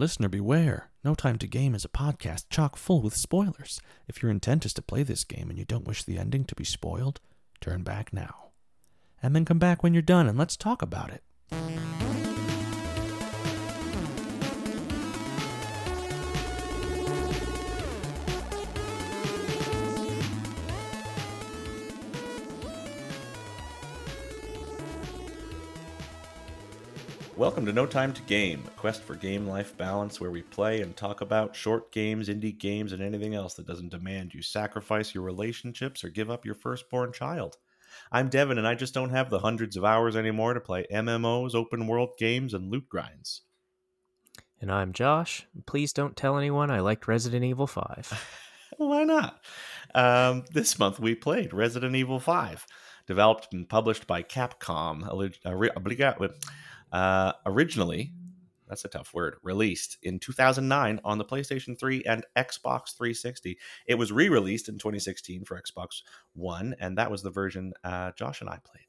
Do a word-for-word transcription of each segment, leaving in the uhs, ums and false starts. Listener beware, No Time to Game is a podcast chock full with spoilers. If your intent is to play this game and you don't wish the ending to be spoiled, turn back now. And then come back when you're done and let's talk about it. Welcome to No Time to Game, a quest for game life balance where we play and talk about short games, indie games, and anything else that doesn't demand you sacrifice your relationships or give up your firstborn child. I'm Devin, and I just don't have the hundreds of hours anymore to play M M Os, open world games, and loot grinds. And I'm Josh. Please don't tell anyone I liked Resident Evil five. Why not? Um, this month we played Resident Evil five, developed and published by Capcom. A, a, a, Uh, originally, that's a tough word, released in two thousand nine on the PlayStation three and Xbox three sixty. It was re-released in twenty sixteen for Xbox One, and that was the version uh, Josh and I played.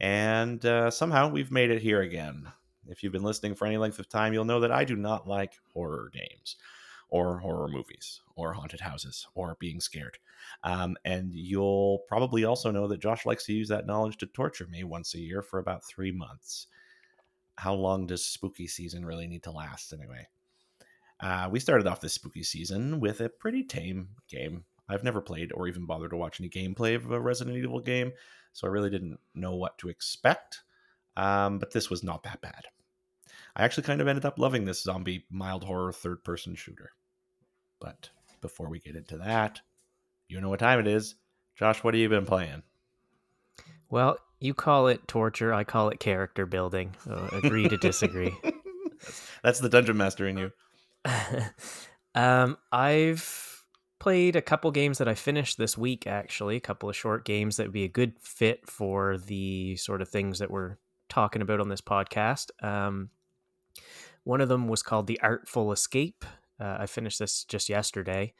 And uh, somehow we've made it here again. If you've been listening for any length of time, you'll know that I do not like horror games or horror movies or haunted houses or being scared. Um, and you'll probably also know that Josh likes to use that knowledge to torture me once a year for about three months. How long does spooky season really need to last anyway? Uh, we started off this spooky season with a pretty tame game. I've never played or even bothered to watch any gameplay of a Resident Evil game, so I really didn't know what to expect. Um, but this was not that bad. I actually kind of ended up loving this zombie mild horror third-person shooter. But before we get into that, you know what time it is. Josh, what have you been playing? Well, you call it torture. I call it character building. Uh, agree to disagree. That's the dungeon master in you. um, I've played a couple games that I finished this week, actually. A couple of short games that would be a good fit for the sort of things that we're talking about on this podcast. Um, one of them was called The Artful Escape. Uh, I finished this just yesterday.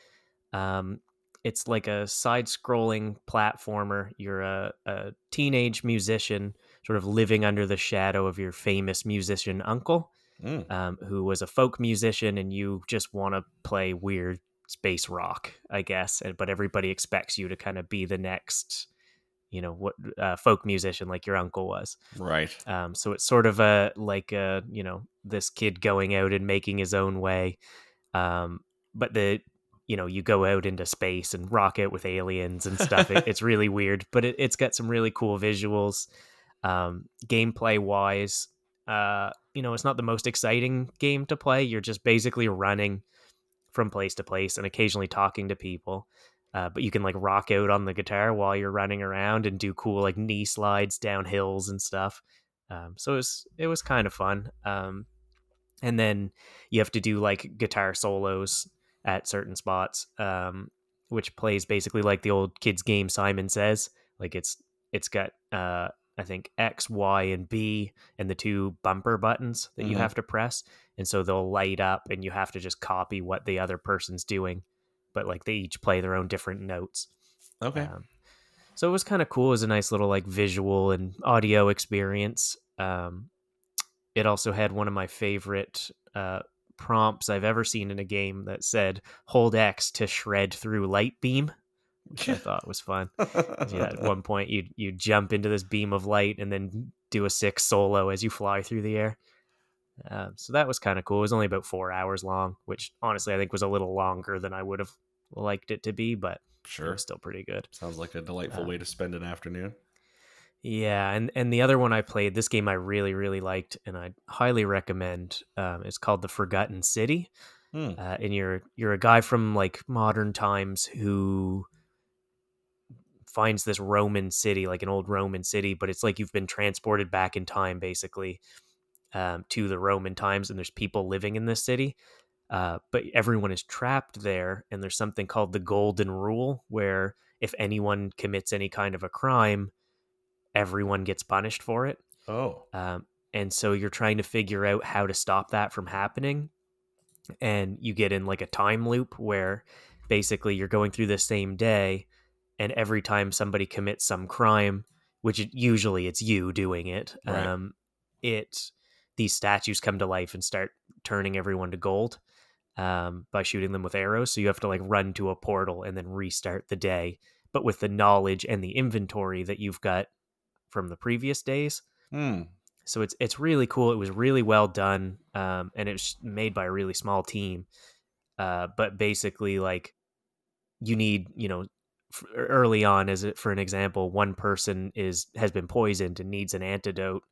Um, It's like a side-scrolling platformer. You're a, a teenage musician sort of living under the shadow of your famous musician uncle, mm. um, who was a folk musician, and you just want to play weird space rock, I guess. But everybody expects you to kind of be the next, you know, what uh, folk musician like your uncle was. Right. Um, so it's sort of a like, a, you know, this kid going out and making his own way. Um, but the... you know, you go out into space and rock out with aliens and stuff. It, it's really weird, but it, it's got some really cool visuals. Um, gameplay wise, uh, you know, it's not the most exciting game to play. You're just basically running from place to place and occasionally talking to people. Uh, but you can like rock out on the guitar while you're running around and do cool like knee slides down hills and stuff. Um, so it was, it was kind of fun. Um, and then you have to do like guitar solos at certain spots, um, which plays basically like the old kids game Simon Says. Like it's it's got, uh, I think, X, Y, and B, and the two bumper buttons that mm-hmm. you have to press. And so they'll light up, and you have to just copy what the other person's doing. But like they each play their own different notes. Okay. Um, so it was kind of cool. It was a nice little like visual and audio experience. Um, it also had one of my favorite... Uh, prompts I've ever seen in a game that said hold X to shred through light beam, which I thought was fun. Yeah, at one point you you jump into this beam of light and then do a six solo as you fly through the air. Um, so that was kind of cool. It was only about four hours long, which honestly I think was a little longer than I would have liked it to be, but sure, it was still pretty good. Sounds like a delightful um, way to spend an afternoon. Yeah, and, and the other one I played, this game I really, really liked, and I highly recommend. Um, it's called The Forgotten City, hmm. uh, and you're you're a guy from like modern times who finds this Roman city, like an old Roman city, but it's like you've been transported back in time, basically, um, to the Roman times, and there's people living in this city, uh, but everyone is trapped there, and there's something called the Golden Rule, where if anyone commits any kind of a crime, everyone gets punished for it. Oh. Um, and so you're trying to figure out how to stop that from happening. And you get in like a time loop where basically you're going through the same day, and every time somebody commits some crime, which it, usually it's you doing it. Right. Um, it these statues come to life and start turning everyone to gold um, by shooting them with arrows. So you have to like run to a portal and then restart the day, but with the knowledge and the inventory that you've got from the previous days. Mm. So it's, it's really cool. It was really well done. Um, and it was made by a really small team. Uh, but basically like you need, you know, early on, as for an example, one person is has been poisoned and needs an antidote,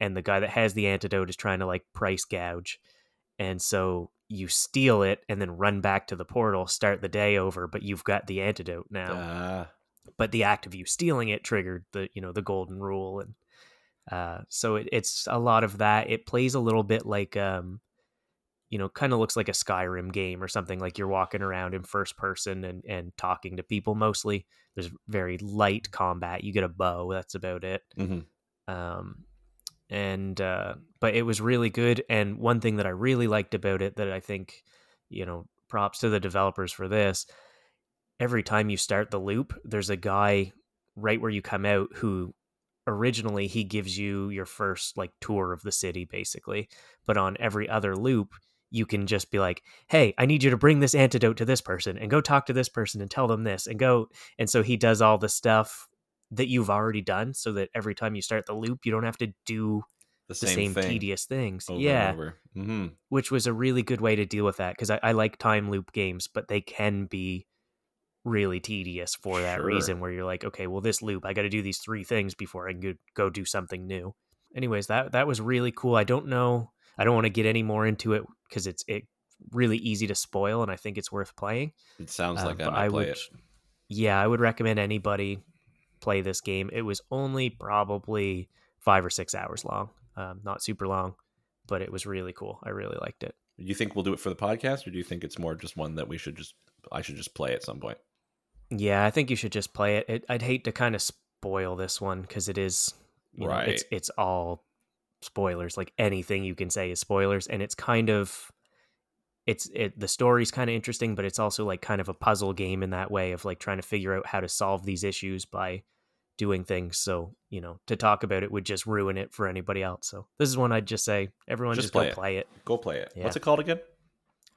and the guy that has the antidote is trying to like price gouge, and so you steal it and then run back to the portal, start the day over, but you've got the antidote now. Uh. But the act of you stealing it triggered the you know the golden rule, and uh, so it, it's a lot of that. It plays a little bit like um, you know, kind of looks like a Skyrim game or something, like you're walking around in first person and, and talking to people mostly. There's very light combat. You get a bow. That's about it. Mm-hmm. Um, and, uh, but it was really good. And one thing that I really liked about it that I think, you know, props to the developers for this. Every time you start the loop, there's a guy right where you come out who originally he gives you your first like tour of the city basically, but on every other loop, you can just be like, hey, I need you to bring this antidote to this person and go talk to this person and tell them this and go. And so he does all the stuff that you've already done so that every time you start the loop, you don't have to do the, the same, same thing. tedious things. Over yeah. And over. Mm-hmm. Which was a really good way to deal with that. Cause I, I like time loop games, but they can be really tedious for that sure. reason where you're like, okay, well this loop, I got to do these three things before I can go do something new. Anyways, that, that was really cool. I don't know. I don't want to get any more into it because it's it really easy to spoil, and I think it's worth playing. It sounds like uh, I, I play would, it. Yeah, I would recommend anybody play this game. It was only probably five or six hours long, um, not super long, but it was really cool. I really liked it. You think we'll do it for the podcast, or do you think it's more just one that we should just I should just play at some point? Yeah, I think you should just play it. it I'd hate to kind of spoil this one because it is you right. know, it's it's all. spoilers, like anything you can say is spoilers, and it's kind of it's it the story's kind of interesting, but it's also like kind of a puzzle game in that way of like trying to figure out how to solve these issues by doing things. So you know to talk about it would just ruin it for anybody else, so this is one I'd just say everyone just, just play go it. play it go play it yeah. What's it called again?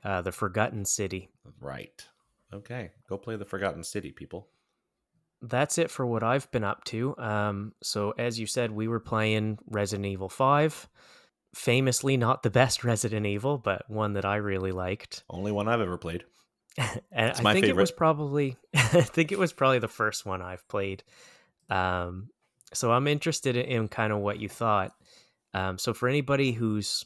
uh The Forgotten City. Right, okay, go play The Forgotten City, people. That's it for what I've been up to. Um, so as you said, we were playing Resident Evil five. Famously not the best Resident Evil, but one that I really liked. Only one I've ever played. and it's my I think favorite. It was probably I think it was probably the first one I've played. Um, so I'm interested in kind of what you thought. Um, so for anybody who's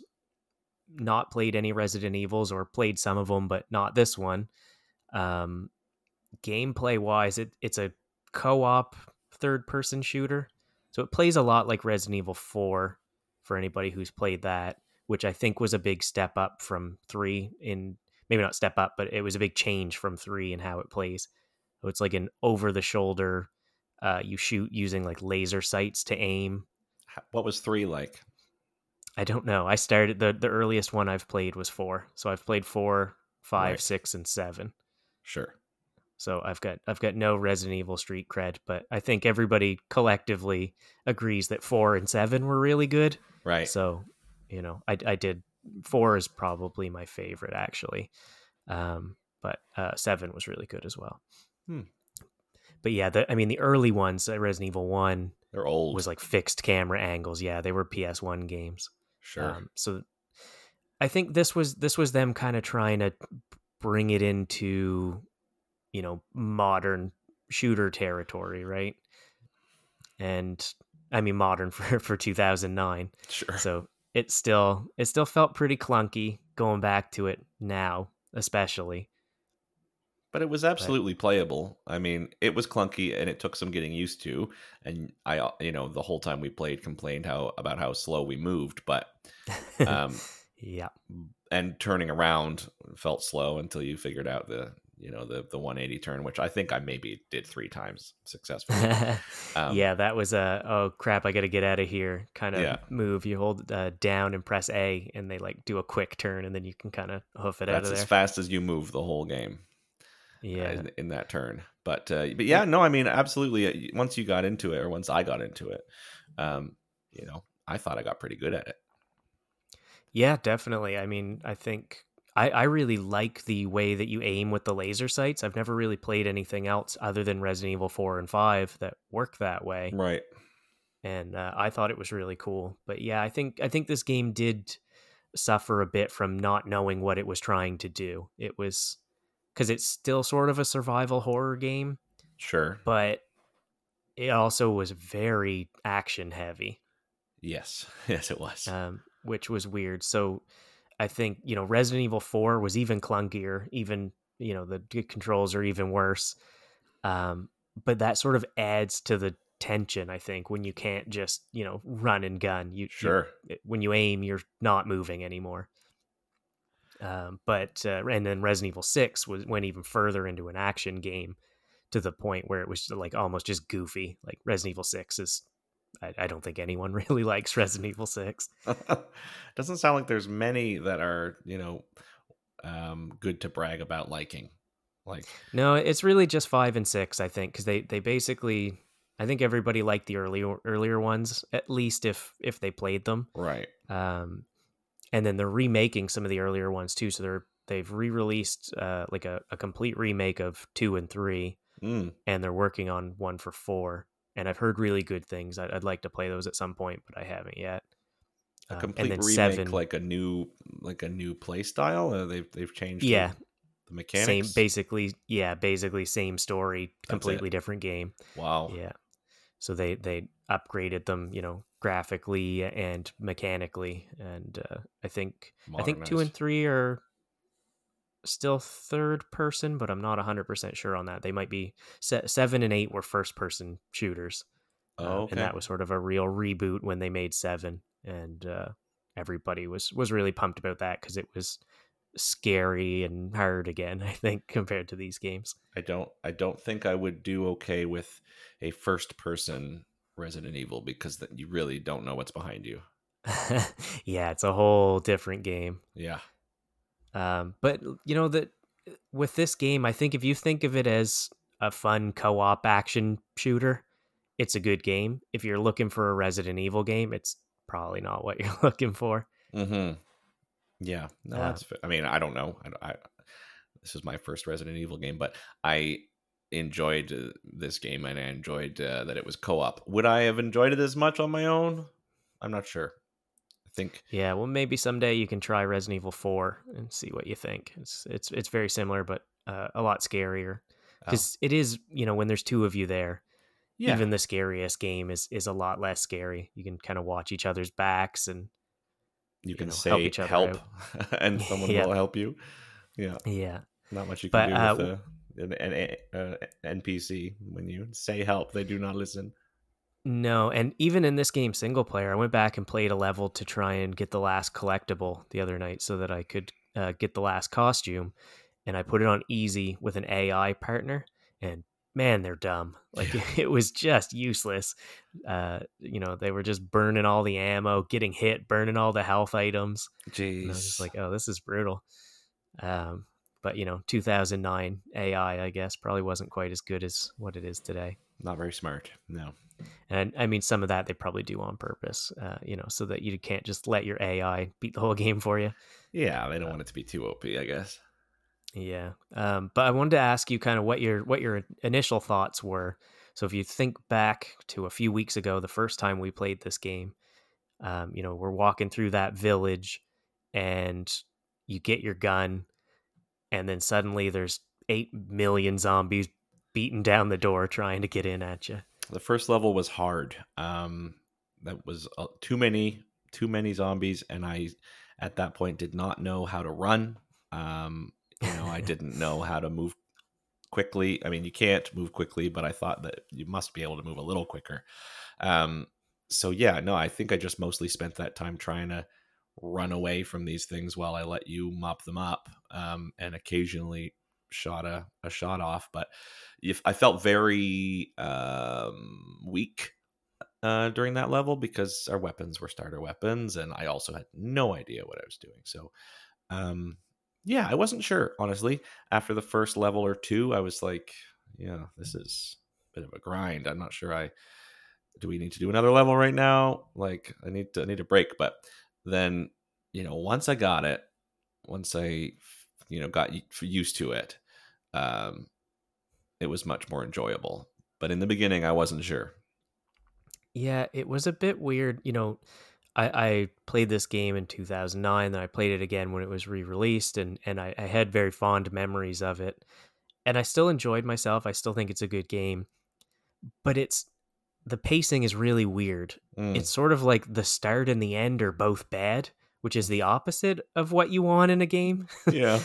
not played any Resident Evils or played some of them, but not this one, um, gameplay wise, it, it's a co-op third-person shooter, so it plays a lot like Resident Evil four for anybody who's played that, which I think was a big step up from three, in maybe not step up, but it was a big change from three in how it plays. So it's like an over-the-shoulder, uh you shoot using like laser sights to aim. What was three like? I don't know. I started the the earliest one I've played was four, so I've played four, five, right. six, and seven. Sure. So I've got I've got no Resident Evil street cred, but I think everybody collectively agrees that four and seven were really good. Right. So, you know, I, I did four is probably my favorite actually, um, but uh, seven was really good as well. Hmm. But yeah, the, I mean the early ones, uh, Resident Evil one, they're old. Was like fixed camera angles. Yeah, they were P S one games. Sure. Um, so I think this was this was them kind of trying to bring it into, you know, modern shooter territory, right? And I mean modern for, for two thousand nine. Sure. So it still it still felt pretty clunky going back to it now, especially. But it was absolutely but, playable. I mean, it was clunky and it took some getting used to. And I, you know, the whole time we played, complained how about how slow we moved, but um, yeah, and turning around felt slow until you figured out the. You know, the the one eighty turn, which I think I maybe did three times successfully. Um, yeah, that was a, oh, crap, I got to get out of here kind of yeah. move. You hold uh, down and press A, and they, like, do a quick turn, and then you can kind of hoof it That's out of there. That's as fast as you move the whole game. Yeah. Uh, in, in that turn. But, uh, but yeah, no, I mean, absolutely. Once you got into it, or once I got into it, um, you know, I thought I got pretty good at it. Yeah, definitely. I mean, I think I, I really like the way that you aim with the laser sights. I've never really played anything else other than Resident Evil four and five that work that way. Right. And uh, I thought it was really cool. But yeah, I think I think this game did suffer a bit from not knowing what it was trying to do. It was because it's still sort of a survival horror game. Sure. But it also was very action heavy. Yes. Yes, it was. Um, which was weird. So I think, you know, Resident Evil four was even clunkier, even, you know, the controls are even worse. Um, but that sort of adds to the tension, I think, when you can't just, you know, run and gun. You Sure. You, when you aim, you're not moving anymore. Um, but, uh, and then Resident Evil six was went even further into an action game to the point where it was like almost just goofy. Like Resident Evil six is... I, I don't think anyone really likes Resident Evil six. Doesn't sound like there's many that are, you know, um, good to brag about liking. Like, no, it's really just five and six, I think, because they, they basically, I think everybody liked the earlier earlier ones, at least if if they played them, right? Um, and then they're remaking some of the earlier ones too, so they're they've re-released uh, like a, a complete remake of two and three, mm. and they're working on one for four. And I've heard really good things. I'd, I'd like to play those at some point, but I haven't yet. A complete um, and then remake, seven, like a new, like a new play style. Or they've they've changed. Yeah, the, the mechanics. Same, basically. Yeah, basically same story, That's completely it. different game. Wow. Yeah. So they they upgraded them, you know, graphically and mechanically, and uh, I think Modernized. I think two and three are still third person, but I'm not one hundred percent sure on that. They might be seven and eight were first person shooters. Oh, okay. Uh, and that was sort of a real reboot when they made seven, and uh, everybody was, was really pumped about that because it was scary and hard again, I think, compared to these games. I don't, I don't think I would do okay with a first person Resident Evil because that you really don't know what's behind you. Yeah. It's a whole different game. Yeah. Um, but, you know, that with this game, I think if you think of it as a fun co-op action shooter, it's a good game. If you're looking for a Resident Evil game, it's probably not what you're looking for. Mm-hmm. Yeah. No, uh, that's, I mean, I don't know. I, I, this is my first Resident Evil game, but I enjoyed this game and I enjoyed uh, that it was co-op. Would I have enjoyed it as much on my own? I'm not sure. Think yeah well maybe someday you can try Resident Evil four and see what you think. It's it's it's very similar, but uh, a lot scarier because oh. it is, you know, when there's two of you there, yeah. even the scariest game is is a lot less scary. You can kind of watch each other's backs and you, you can know, say help, each other help. and someone yeah. will help you. Yeah yeah not much you can but, do with uh, an, an, an, an N P C. When you say help, they do not listen. No, and even in this game single player, I went back and played a level to try and get the last collectible the other night so that I could uh, get the last costume, and I put it on easy with an A I partner, and man, they're dumb. Like, yeah. it was just useless. Uh, you know, they were just burning all the ammo, getting hit, burning all the health items. Jeez. And I was just like, oh, this is brutal. Um, but, you know, two thousand nine A I, I guess, probably wasn't quite as good as what it is today. Not very smart, no. And I mean, some of that they probably do on purpose, uh, you know, so that you can't just let your A I beat the whole game for you. Yeah, they don't uh, want it to be too O P, I guess. Yeah, um, but I wanted to ask you kind of what your what your initial thoughts were. So if you think back to a few weeks ago, the first time we played this game, um, you know, we're walking through that village, and you get your gun, and then suddenly there's eight million zombies beating down the door trying to get in at you. The first level was hard. Um, that was uh, too many, too many zombies, and I, at that point, did not know how to run. Um, you know, I didn't know how to move quickly. I mean, you can't move quickly, but I thought that you must be able to move a little quicker. Um, so yeah, no, I think I just mostly spent that time trying to run away from these things while I let you mop them up, um, and occasionally shot a, a shot off, but if I felt very um weak uh during that level because our weapons were starter weapons and I also had no idea what I was doing. So um yeah I wasn't sure, honestly. After the first level or two, I was like, yeah, this is a bit of a grind. I'm not sure I do we need to do another level right now? Like I need to I need a break. But then you know, once I got it, once I, you know, got used to it, um, it was much more enjoyable. But in the beginning, I wasn't sure. Yeah, it was a bit weird. You know, I, I played this game in two thousand nine, then I played it again when it was re-released, and, and I, I had very fond memories of it. And I still enjoyed myself. I still think it's a good game. But it's the pacing is really weird. Mm. It's sort of like the start and the end are both bad, which is the opposite of what you want in a game. Yeah.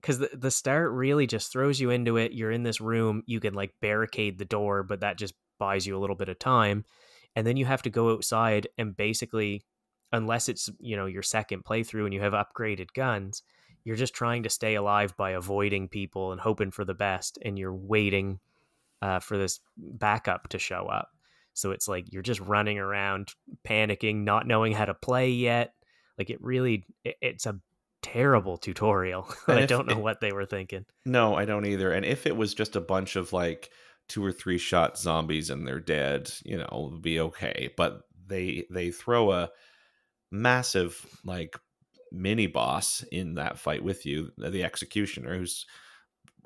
Because the, the start really just throws you into it. You're in this room. You can like barricade the door, but that just buys you a little bit of time. And then you have to go outside and basically, unless it's, you know, your second playthrough and you have upgraded guns, you're just trying to stay alive by avoiding people and hoping for the best. And you're waiting uh, for this backup to show up. So it's like you're just running around, panicking, not knowing how to play yet. Like it really, it, it's a terrible tutorial. I don't know it, what they were thinking. No, I don't either. And if it was just a bunch of like two or three shot zombies and they're dead, you know, it'll be okay. But they they throw a massive like mini boss in that fight with you, the executioner, who's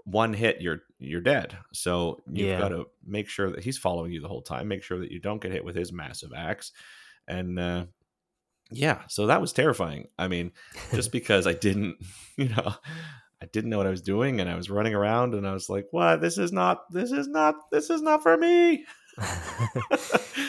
one hit, you're you're dead. So you've yeah. got to make sure that he's following you the whole time. Make sure that you don't get hit with his massive axe. And uh, yeah, so that was terrifying. I mean, just because I didn't, you know, I didn't know what I was doing, and I was running around, and I was like, "What? This is not. This is not. This is not for me."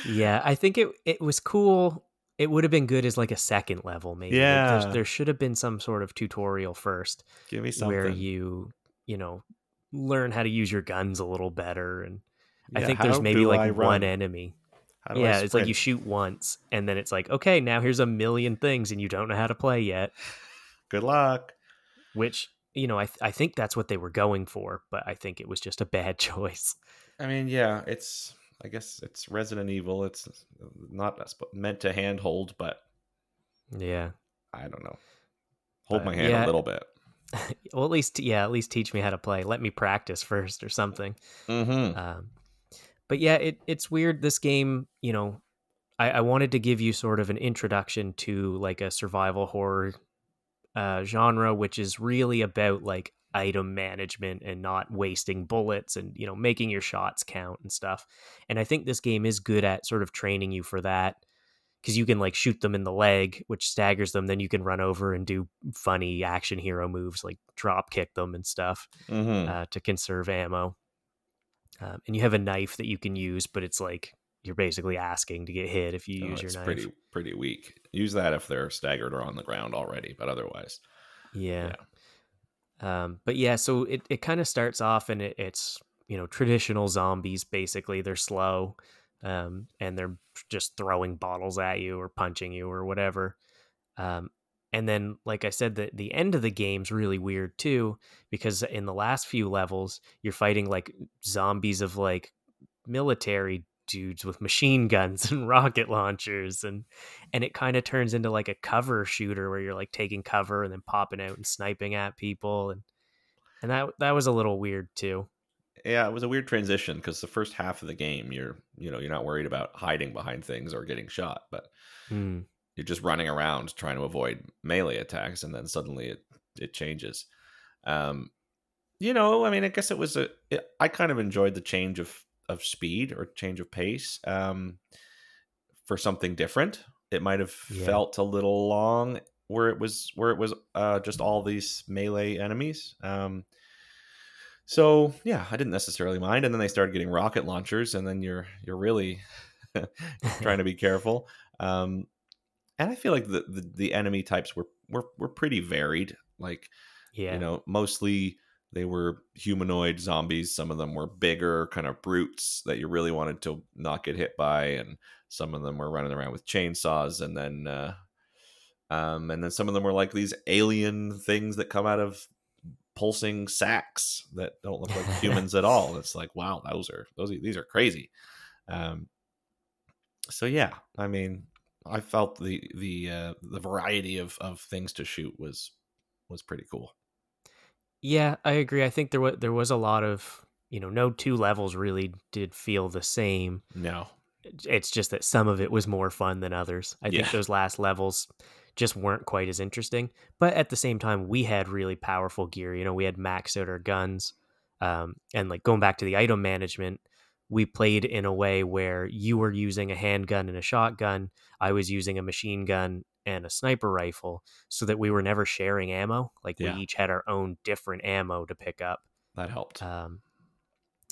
Yeah, I think it it was cool. It would have been good as like a second level, maybe. Yeah, like there should have been some sort of tutorial first. Give me something where you. you know, learn how to use your guns a little better. And yeah, I think there's maybe like one enemy. Yeah, it's like you shoot once and then it's like, okay, now here's a million things and you don't know how to play yet. Good luck. Which, you know, I th- I think that's what they were going for, but I think it was just a bad choice. I mean, yeah, it's, I guess it's Resident Evil. It's not meant to handhold, but yeah, I don't know. Hold but, my hand yeah. a little bit. Well, at least, yeah, at least teach me how to play. Let me practice first or something. Mm-hmm. Um, but yeah, it, it's weird. This game, you know, I, I wanted to give you sort of an introduction to like a survival horror uh, genre, which is really about like item management and not wasting bullets and, you know, making your shots count and stuff. And I think this game is good at sort of training you for that. Because you can like shoot them in the leg, which staggers them. Then you can run over and do funny action hero moves like drop kick them and stuff mm-hmm. uh, to conserve ammo. Um, and you have a knife that you can use, but it's like you're basically asking to get hit if you oh, use your knife. It's pretty, pretty weak. Use that if they're staggered or on the ground already, but otherwise. Yeah. yeah. Um, but yeah, so it, it kind of starts off and it, it's, you know, traditional zombies. Basically, they're slow. Um, and they're just throwing bottles at you or punching you or whatever. Um, and then, like I said, the, the end of the game's really weird too, because in the last few levels, you're fighting like zombies of like military dudes with machine guns and rocket launchers. And, and it kind of turns into like a cover shooter where you're like taking cover and then popping out and sniping at people. And, and that, that was a little weird too. Yeah, it was a weird transition because the first half of the game, you're, you know, you're not worried about hiding behind things or getting shot, but mm. you're just running around trying to avoid melee attacks, and then suddenly it it changes. Um, you know, I mean, I guess it was a. It, I kind of enjoyed the change of of speed or change of pace um, for something different. It might have yeah. felt a little long where it was where it was uh, just all these melee enemies. Um, So yeah, I didn't necessarily mind. And then they started getting rocket launchers, and then you're you're really trying to be careful. Um, and I feel like the, the, the enemy types were, were were pretty varied. Like, yeah. you know, mostly they were humanoid zombies. Some of them were bigger, kind of brutes that you really wanted to not get hit by, and some of them were running around with chainsaws. And then uh, um, and then some of them were like these alien things that come out of pulsing sacks that don't look like humans at all. It's like, wow, those are those are, these are crazy. Um, so yeah, I mean, I felt the the uh, the variety of, of things to shoot was was pretty cool. Yeah, I agree. I think there was there was a lot of, you know, no two levels really did feel the same. No, it's just that some of it was more fun than others. I yeah. think those last levels just weren't quite as interesting. But at the same time, we had really powerful gear. You know, we had maxed out our guns. Um, and like going back to the item management, we played in a way where you were using a handgun and a shotgun. I was using a machine gun and a sniper rifle, so that we were never sharing ammo. Like yeah. we each had our own different ammo to pick up. That helped. Um,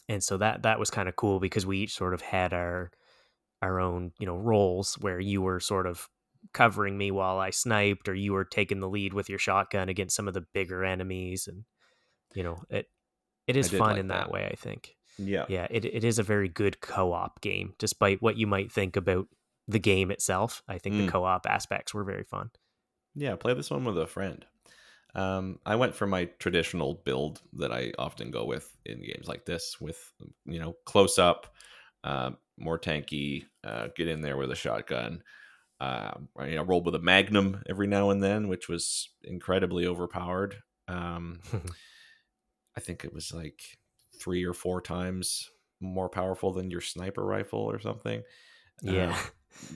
and so that, that was kind of cool because we each sort of had our, our own, you know, roles where you were sort of covering me while I sniped, or you were taking the lead with your shotgun against some of the bigger enemies. And, you know, it, it is fun like in that, that way, I think. Yeah. Yeah. It, it is a very good co-op game, despite what you might think about the game itself. I think mm. the co-op aspects were very fun. Yeah. Play this one with a friend. Um, I went for my traditional build that I often go with in games like this with, you know, close up, uh, more tanky, uh, get in there with a shotgun, uh, you know, rolled with a magnum every now and then, which was incredibly overpowered. Um, I think it was like three or four times more powerful than your sniper rifle or something. Yeah. Uh,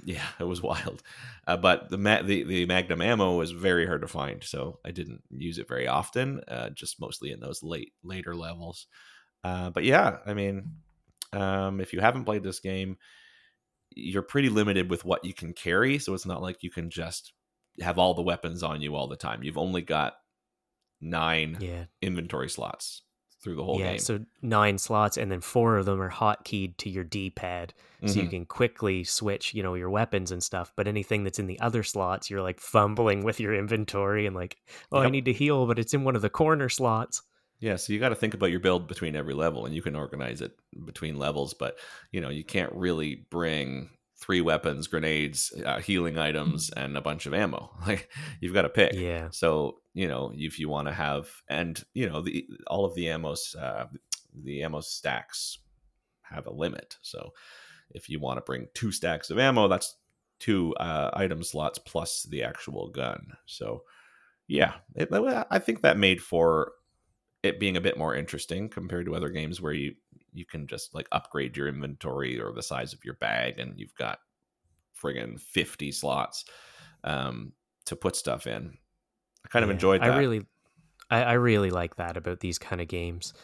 yeah, it was wild. Uh, but the, ma- the the magnum ammo was very hard to find, so I didn't use it very often, uh, just mostly in those late later levels. Uh, but yeah, I mean, um, if you haven't played this game, you're pretty limited with what you can carry, so it's not like you can just have all the weapons on you all the time. You've only got nine yeah. inventory slots through the whole yeah, game. Yeah, so nine slots, and then four of them are hotkeyed to your D-pad, so mm-hmm. you can quickly switch, you know, your weapons and stuff. But anything that's in the other slots, you're like fumbling with your inventory and like, oh, yep. I need to heal, but it's in one of the corner slots. Yeah, so you got to think about your build between every level, and you can organize it between levels, but you know, you can't really bring three weapons, grenades, uh, healing items, and a bunch of ammo. Like you've got to pick. Yeah. So you know, if you want to have, and you know, the all of the ammo, uh, the ammo stacks have a limit. So if you want to bring two stacks of ammo, that's two uh, item slots plus the actual gun. So yeah, it, I think that made for it being a bit more interesting compared to other games where you. You can just like upgrade your inventory or the size of your bag, and you've got friggin' fifty slots um, to put stuff in. I kind yeah, of enjoyed that. I really, I, I really like that about these kind of games.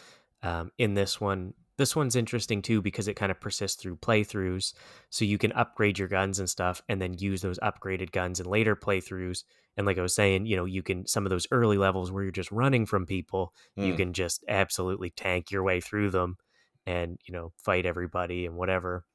Um, in this one, this one's interesting too because it kind of persists through playthroughs. So you can upgrade your guns and stuff, and then use those upgraded guns in later playthroughs. And like I was saying, you know, you can, some of those early levels where you're just running from people, mm. you can just absolutely tank your way through them. And, you know, fight everybody and whatever.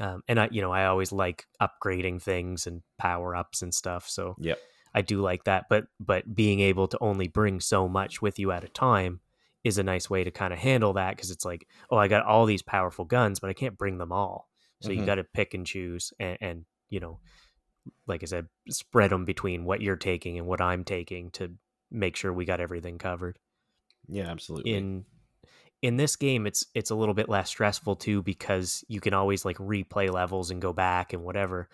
Um, and, I, you know, I always like upgrading things and power ups and stuff. So yep. I do like that. But but being able to only bring so much with you at a time is a nice way to kind of handle that. Because it's like, oh, I got all these powerful guns, but I can't bring them all. So mm-hmm. you got to pick and choose. And, and, you know, like I said, spread them between what you're taking and what I'm taking to make sure we got everything covered. Yeah, absolutely. In In this game, it's it's a little bit less stressful, too, because you can always like replay levels and go back and whatever.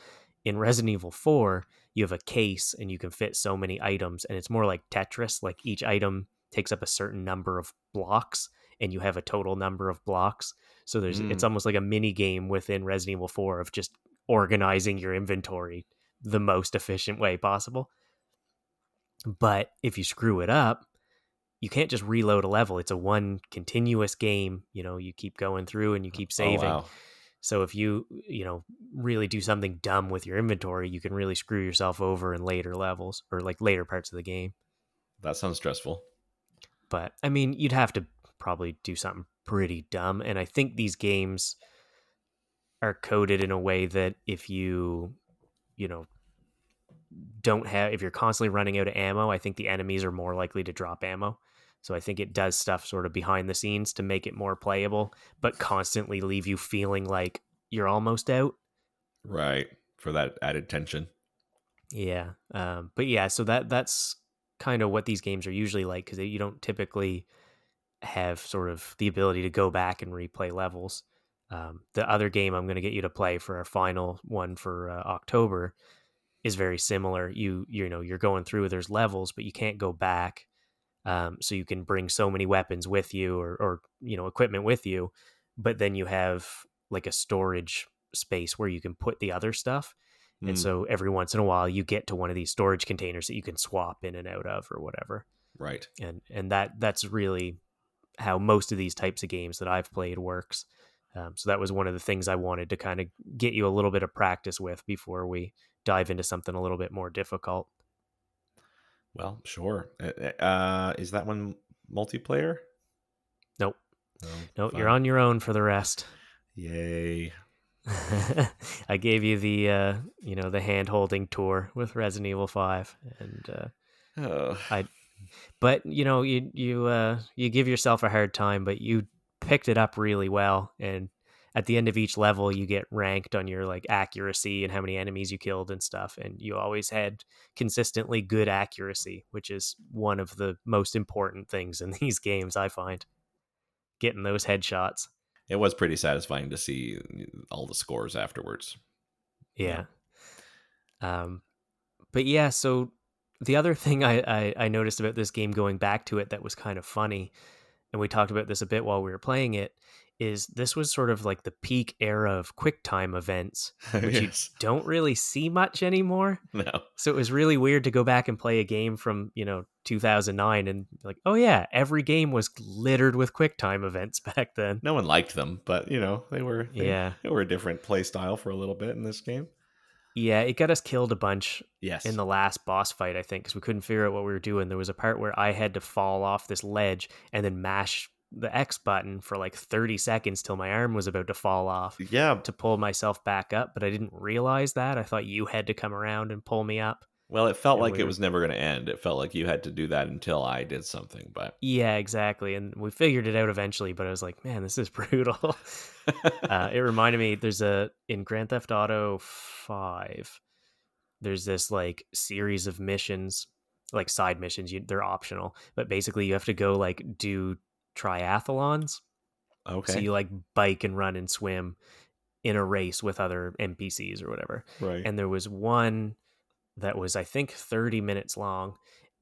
In Resident Evil four, you have a case and you can fit so many items, and it's more like Tetris. Like each item takes up a certain number of blocks, and you have a total number of blocks. So there's mm. it's almost like a mini game within Resident Evil four of just organizing your inventory the most efficient way possible. But if you screw it up, you can't just reload a level. It's a one continuous game. You know, you keep going through and you keep saving. Oh, wow. So if you, you know, really do something dumb with your inventory, you can really screw yourself over in later levels or like later parts of the game. That sounds stressful. But I mean, you'd have to probably do something pretty dumb. And I think these games are coded in a way that if you, you know, don't have, if you're constantly running out of ammo, I think the enemies are more likely to drop ammo. So I think it does stuff sort of behind the scenes to make it more playable, but constantly leave you feeling like you're almost out. Right. For that added tension. Yeah. Um, but yeah, so that that's kind of what these games are usually like, because you don't typically have sort of the ability to go back and replay levels. Um, the other game I'm going to get you to play for our final one for uh, October is very similar. You, you know, you're going through, there's levels, but you can't go back. Um, so you can bring so many weapons with you or, or, you know, equipment with you, but then you have like a storage space where you can put the other stuff. Mm. And so every once in a while you get to one of these storage containers that you can swap in and out of or whatever. Right. And and that that's really how most of these types of games that I've played works. Um, so that was one of the things I wanted to kind of get you a little bit of practice with before we dive into something a little bit more difficult. Well, sure. Uh, is that one multiplayer? Nope. No, nope, you're on your own for the rest. Yay. I gave you the, uh, you know, the hand-holding tour with Resident Evil five. And uh, oh. I, but, you know, you, you, uh, you give yourself a hard time, but you picked it up really well. And at the end of each level, you get ranked on your like accuracy and how many enemies you killed and stuff. And you always had consistently good accuracy, which is one of the most important things in these games, I find. Getting those headshots. It was pretty satisfying to see all the scores afterwards. Yeah. yeah. Um, but yeah, so the other thing I, I, I noticed about this game, going back to it, that was kind of funny, and we talked about this a bit while we were playing it, is this was sort of like the peak era of QuickTime events, which yes. you don't really see much anymore. No. So it was really weird to go back and play a game from, you know, two thousand nine and like, oh yeah, every game was littered with QuickTime events back then. No one liked them, but you know, they were, they, yeah. they were a different play style for a little bit in this game. Yeah, it got us killed a bunch yes. in the last boss fight, I think, because we couldn't figure out what we were doing. There was a part where I had to fall off this ledge and then mash the X button for like thirty seconds till my arm was about to fall off yeah. to pull myself back up, but I didn't realize that. I thought you had to come around and pull me up. Well, it felt and like we were... it was never going to end. It felt like you had to do that until I did something. But yeah, exactly. And we figured it out eventually, but I was like, man, this is brutal. uh, it reminded me, there's a, in Grand Theft Auto five, there's this like series of missions, like side missions. You, they're optional, but basically you have to go like do triathlons. Okay. So you like bike and run and swim in a race with other N P Cs or whatever. Right. And there was one that was, I think, thirty minutes long.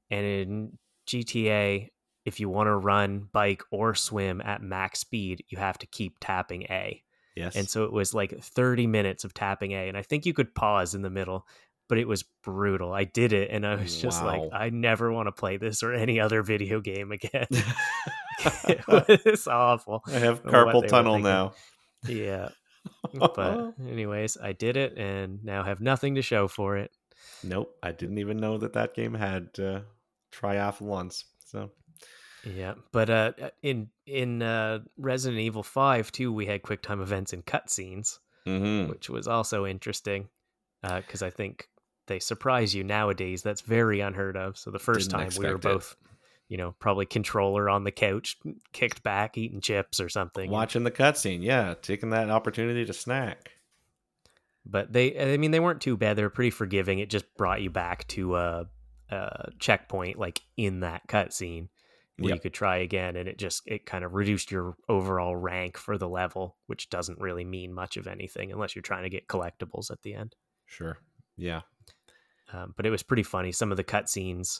And in G T A, if you want to run, bike, or swim at max speed, you have to keep tapping A. Yes. And so it was like thirty minutes of tapping A. And I think you could pause in the middle, but it was brutal. I did it, and I was just wow. like, I never want to play this or any other video game again. It was awful. I have carpal tunnel now. Yeah. But anyways, I did it and now have nothing to show for it. Nope. I didn't even know that that game had uh, triathlons. So yeah. But uh, in in uh, Resident Evil five, too, we had QuickTime events and cutscenes, mm-hmm. which was also interesting because uh, I think they surprise you nowadays. That's very unheard of. So the first didn't time we were both... it. You know, probably controller on the couch, kicked back, eating chips or something. Watching the cutscene, yeah, taking that opportunity to snack. But they, I mean, they weren't too bad. They were pretty forgiving. It just brought you back to a, a checkpoint, like in that cutscene, where yep. you could try again, and it just it kind of reduced your overall rank for the level, which doesn't really mean much of anything unless you're trying to get collectibles at the end. Sure, yeah. Um, but it was pretty funny. Some of the cutscenes.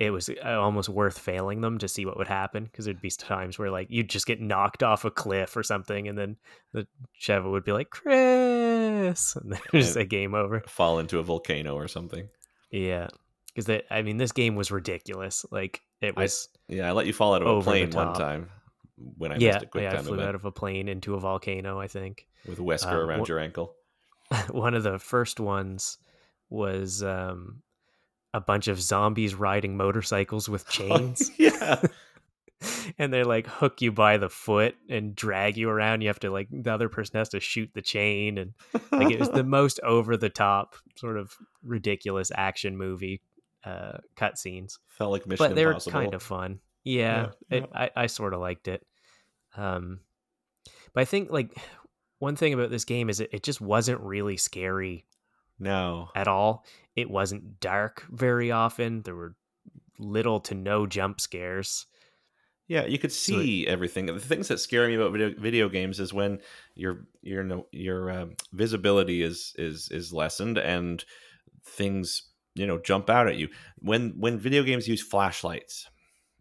It was almost worth failing them to see what would happen, because there'd be times where like you'd just get knocked off a cliff or something, and then the Cheva would be like, Chris, and then just a game over. Fall into a volcano or something. Yeah, because I mean, this game was ridiculous. Like it was. I, yeah, I let you fall out of a plane one time when I yeah, missed a quick yeah, time I flew event. Out of a plane into a volcano, I think. With Wesker um, around one, your ankle. One of the first ones was. Um, a bunch of zombies riding motorcycles with chains. Oh, yeah. And they like hook you by the foot and drag you around. You have to like, the other person has to shoot the chain. And like it was the most over the top sort of ridiculous action movie uh, cutscenes. Felt like Mission Impossible. But they were kind of fun. Yeah. yeah, yeah. It, I, I sort of liked it. Um, but I think like one thing about this game is it, it just wasn't really scary. No. At all. It wasn't dark very often. There were little to no jump scares. Yeah, you could see so it, everything. The things that scare me about video, video games is when your your your uh, visibility is is is lessened and things, you know, jump out at you. When when video games use flashlights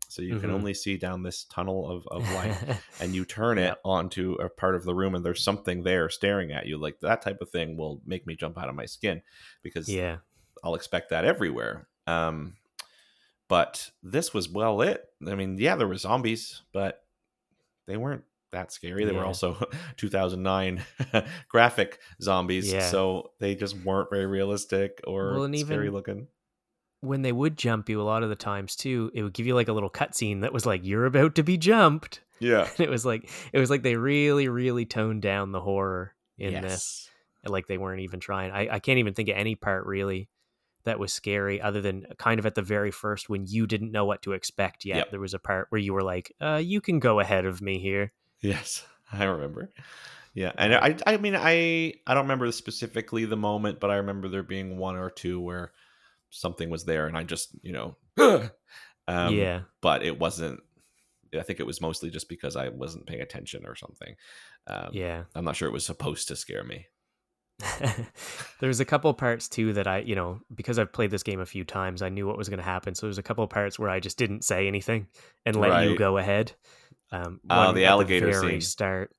So you mm-hmm. can only see down this tunnel of, of light and you turn it onto a part of the room and there's something there staring at you. Like that type of thing will make me jump out of my skin because yeah. I'll expect that everywhere. Um, but this was well lit. I mean, yeah, there were zombies, but they weren't that scary. They yeah. were also two thousand nine graphic zombies. Yeah. So they just weren't very realistic or well, and scary even... looking. When they would jump you a lot of the times too, it would give you like a little cutscene that was like, you're about to be jumped. Yeah. And it was like, it was like they really, really toned down the horror in yes. this. Like they weren't even trying. I, I can't even think of any part really that was scary other than kind of at the very first when you didn't know what to expect yet. Yep. There was a part where you were like, uh, you can go ahead of me here. Yes, I remember. Yeah. And I, I mean, I, I don't remember specifically the moment, but I remember there being one or two where something was there and I just, you know, um, yeah, but it wasn't, I think it was mostly just because I wasn't paying attention or something. Um, yeah. I'm not sure it was supposed to scare me. There's a couple parts too that I, you know, because I've played this game a few times, I knew what was going to happen. So there's a couple parts where I just didn't say anything and let right. you go ahead. Um, oh, the alligator the scene. Start.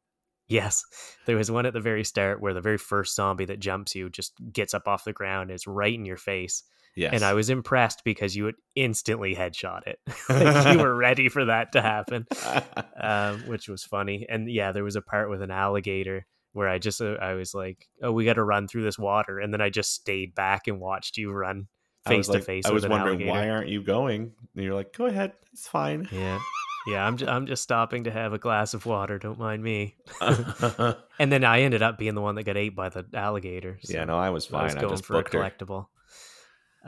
Yes, there was one at the very start where the very first zombie that jumps you just gets up off the ground. And it's right in your face. Yes. And I was impressed because you would instantly headshot it. Like you were ready for that to happen, um, which was funny. And yeah, there was a part with an alligator where I just, uh, I was like, oh, we got to run through this water. And then I just stayed back and watched you run face to face. I was, like, I was wondering, alligator. Why aren't you going? And you're like, go ahead. It's fine. Yeah. Yeah, I'm just, I'm just stopping to have a glass of water. Don't mind me. And then I ended up being the one that got ate by the alligator. So yeah, no, I was fine. I was going I just for a collectible. Her.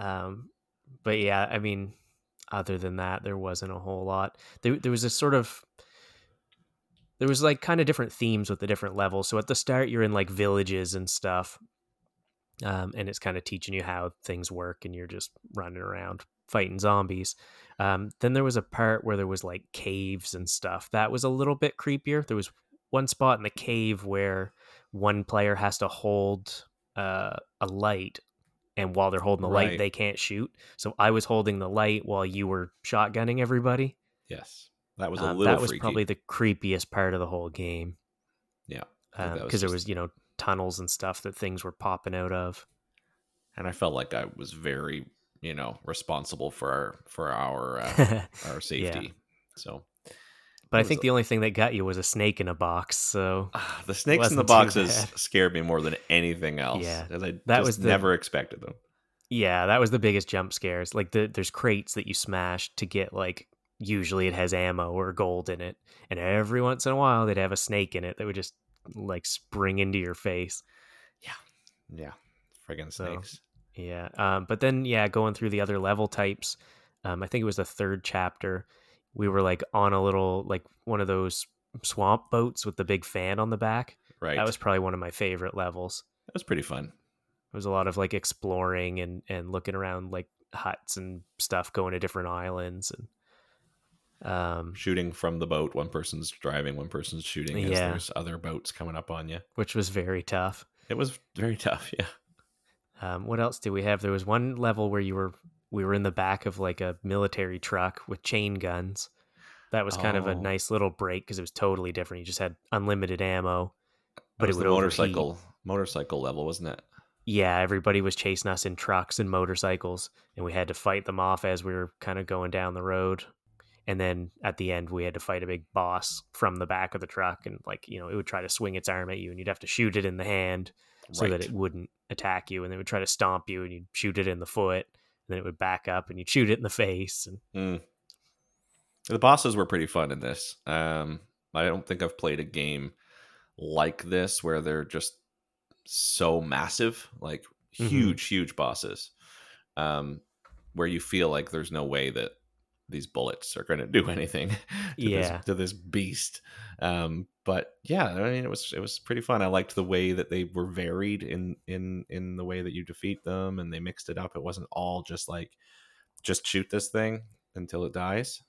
Um, but yeah, I mean, other than that, there wasn't a whole lot. There, there was a sort of, there was like kind of different themes with the different levels. So at the start, you're in like villages and stuff, um, and it's kind of teaching you how things work, and you're just running around fighting zombies. Um, then there was a part where there was like caves and stuff. That was a little bit creepier. There was one spot in the cave where one player has to hold uh, a light, and while they're holding the right. light, they can't shoot. So I was holding the light while you were shotgunning everybody. Yes, that was a little. Um, that was freaky. Probably the creepiest part of the whole game. Yeah, because um, just... there was you know tunnels and stuff that things were popping out of, and I felt like I was very. you know, responsible for our, for our, uh, our safety. Yeah. So, but I think a... the only thing that got you was a snake in a box. So uh, the snakes in the boxes scared me more than anything else. Yeah. I that just was the... never expected them. Yeah. That was the biggest jump scares. Like the, there's crates that you smash to get like, usually it has ammo or gold in it. And every once in a while they'd have a snake in it that would just like spring into your face. Yeah. Yeah. Friggin' snakes. So... Yeah, um, but then, yeah, going through the other level types, um, I think it was the third chapter, we were, like, on a little, like, one of those swamp boats with the big fan on the back. Right. That was probably one of my favorite levels. That was pretty fun. It was a lot of, like, exploring and, and looking around, like, huts and stuff, going to different islands. and um, Shooting from the boat. One person's driving, one person's shooting as yeah. there's other boats coming up on you. Which was very tough. It was very tough, yeah. Um, what else do we have? There was one level where you were we were in the back of like a military truck with chain guns. That was kind oh. of a nice little break because it was totally different. You just had unlimited ammo, but was it was the motorcycle overheat. motorcycle level, wasn't it? Yeah, everybody was chasing us in trucks and motorcycles, and we had to fight them off as we were kind of going down the road. And then at the end, we had to fight a big boss from the back of the truck, and like you know, it would try to swing its arm at you, and you'd have to shoot it in the hand. So right. that it wouldn't attack you, and they would try to stomp you, and you'd shoot it in the foot, and then it would back up, and you'd shoot it in the face. And... Mm. The bosses were pretty fun in this. Um, I don't think I've played a game like this where they're just so massive, like huge, mm-hmm. huge bosses, um, where you feel like there's no way that these bullets are going to do anything to, yeah. this, to this beast. Um, but yeah, I mean, it was, it was pretty fun. I liked the way that they were varied in, in, in the way that you defeat them, and they mixed it up. It wasn't all just like, just shoot this thing until it dies.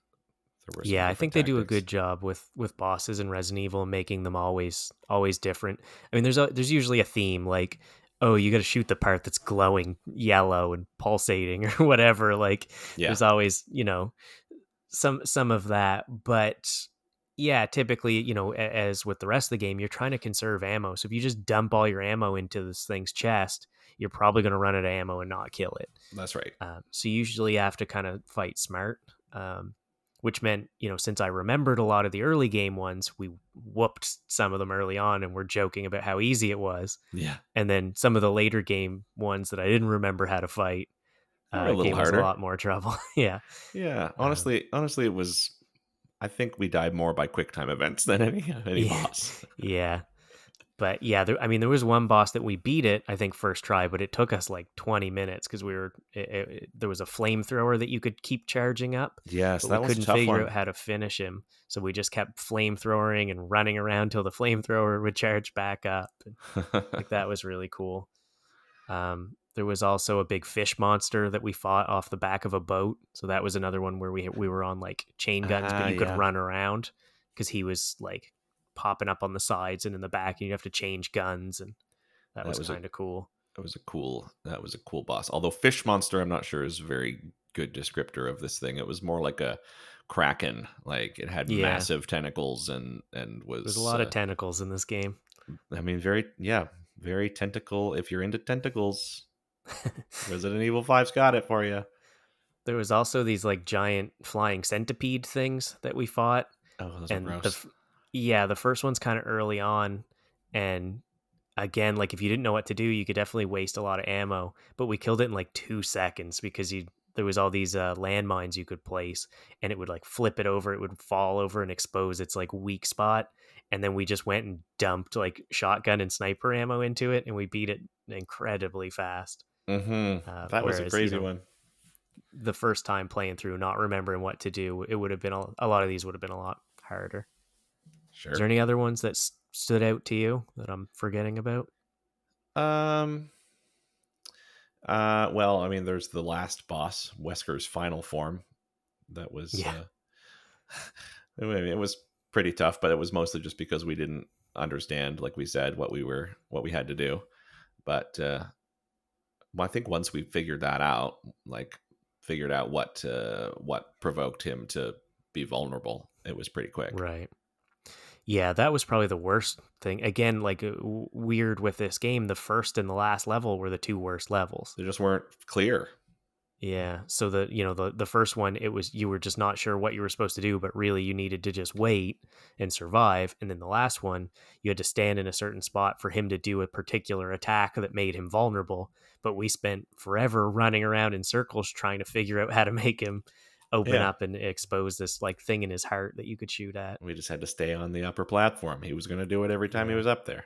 There were yeah. I think tactics. They do a good job with, with bosses in Resident Evil, making them always, always different. I mean, there's a, there's usually a theme like, oh, you got to shoot the part that's glowing yellow and pulsating or whatever. Like yeah. there's always, you know, some some of that. But yeah, typically, you know, as with the rest of the game, you're trying to conserve ammo. So if you just dump all your ammo into this thing's chest, you're probably going to run out of ammo and not kill it. That's right. Um, so you usually have to kind of fight smart, um, which meant, you know, since I remembered a lot of the early game ones, we whooped some of them early on and were joking about how easy it was. Yeah. And then some of the later game ones that I didn't remember how to fight, uh, a little harder, a lot more trouble. Yeah. Yeah. Honestly, um, honestly, it was, I think we died more by quick time events than any, any yeah, boss. Yeah. But yeah, there, I mean, there was one boss that we beat it, I think, first try, but it took us like twenty minutes because we were, it, it, there was a flamethrower that you could keep charging up. Yes, that was a tough one. We couldn't figure out how to finish him. So we just kept flamethrowing and running around till the flamethrower would charge back up. Like, that was really cool. Um, there was also a big fish monster that we fought off the back of a boat. So that was another one where we we were on like chain guns, uh, but you yeah. could run around because he was like popping up on the sides and in the back, and you have to change guns, and that, that was, was kind of cool. That was a cool. That was a cool boss. Although fish monster, I'm not sure is a very good descriptor of this thing. It was more like a kraken. Like it had yeah. massive tentacles and and was. There's a lot uh, of tentacles in this game. I mean, very yeah, very tentacle. If you're into tentacles, Resident Evil five's got it for you. There was also these like giant flying centipede things that we fought. Oh, those and are gross. The, Yeah, the first one's kind of early on, and again, like if you didn't know what to do, you could definitely waste a lot of ammo, but we killed it in like two seconds because you there was all these uh, landmines you could place, and it would like flip it over, it would fall over and expose its like weak spot, and then we just went and dumped like shotgun and sniper ammo into it, and we beat it incredibly fast. Mm-hmm. Uh, that whereas, was a crazy you know, one. The first time playing through, not remembering what to do, it would have been, a, a lot of these would have been a lot harder. Sure. Is there any other ones that stood out to you that I'm forgetting about? Um. Uh. Well, I mean, there's the last boss, Wesker's final form. That was. Yeah. Uh, I mean, it was pretty tough, but it was mostly just because we didn't understand, like we said, what we were, what we had to do. But uh, well, I think once we figured that out, like figured out what uh, what provoked him to be vulnerable, it was pretty quick, right? Yeah, that was probably the worst thing. Again, like w- weird with this game, the first and the last level were the two worst levels. They just weren't clear. Yeah, so the you know the, the first one, it was you were just not sure what you were supposed to do, but really you needed to just wait and survive. And then the last one, you had to stand in a certain spot for him to do a particular attack that made him vulnerable. But we spent forever running around in circles trying to figure out how to make him open yeah. up and expose this like thing in his heart that you could shoot at. We just had to stay on the upper platform. He was going to do it every time yeah. he was up there.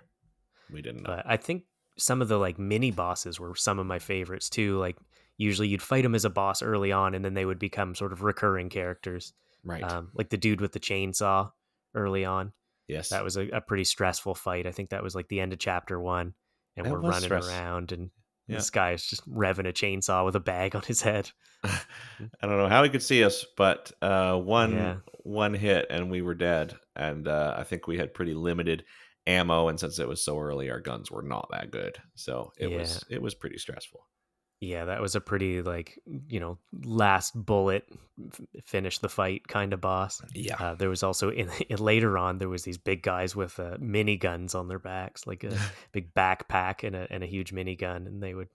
We didn't know. But I think some of the like mini bosses were some of my favorites too. Like usually you'd fight him as a boss early on, and then they would become sort of recurring characters. Right. Um, like the dude with the chainsaw early on. Yes. That was a, a pretty stressful fight. I think that was like the end of chapter one, and that we're running stress. around and yeah. This guy is just revving a chainsaw with a bag on his head. I don't know how he could see us, but uh, one yeah. one hit and we were dead. And uh, I think we had pretty limited ammo, and since it was so early, our guns were not that good. So it yeah. was it was pretty stressful. Yeah, that was a pretty like you know last bullet f- finish the fight kind of boss. Yeah, uh, there was also in, in later on there was these big guys with uh, mini guns on their backs, like a big backpack and a and a huge minigun, and they would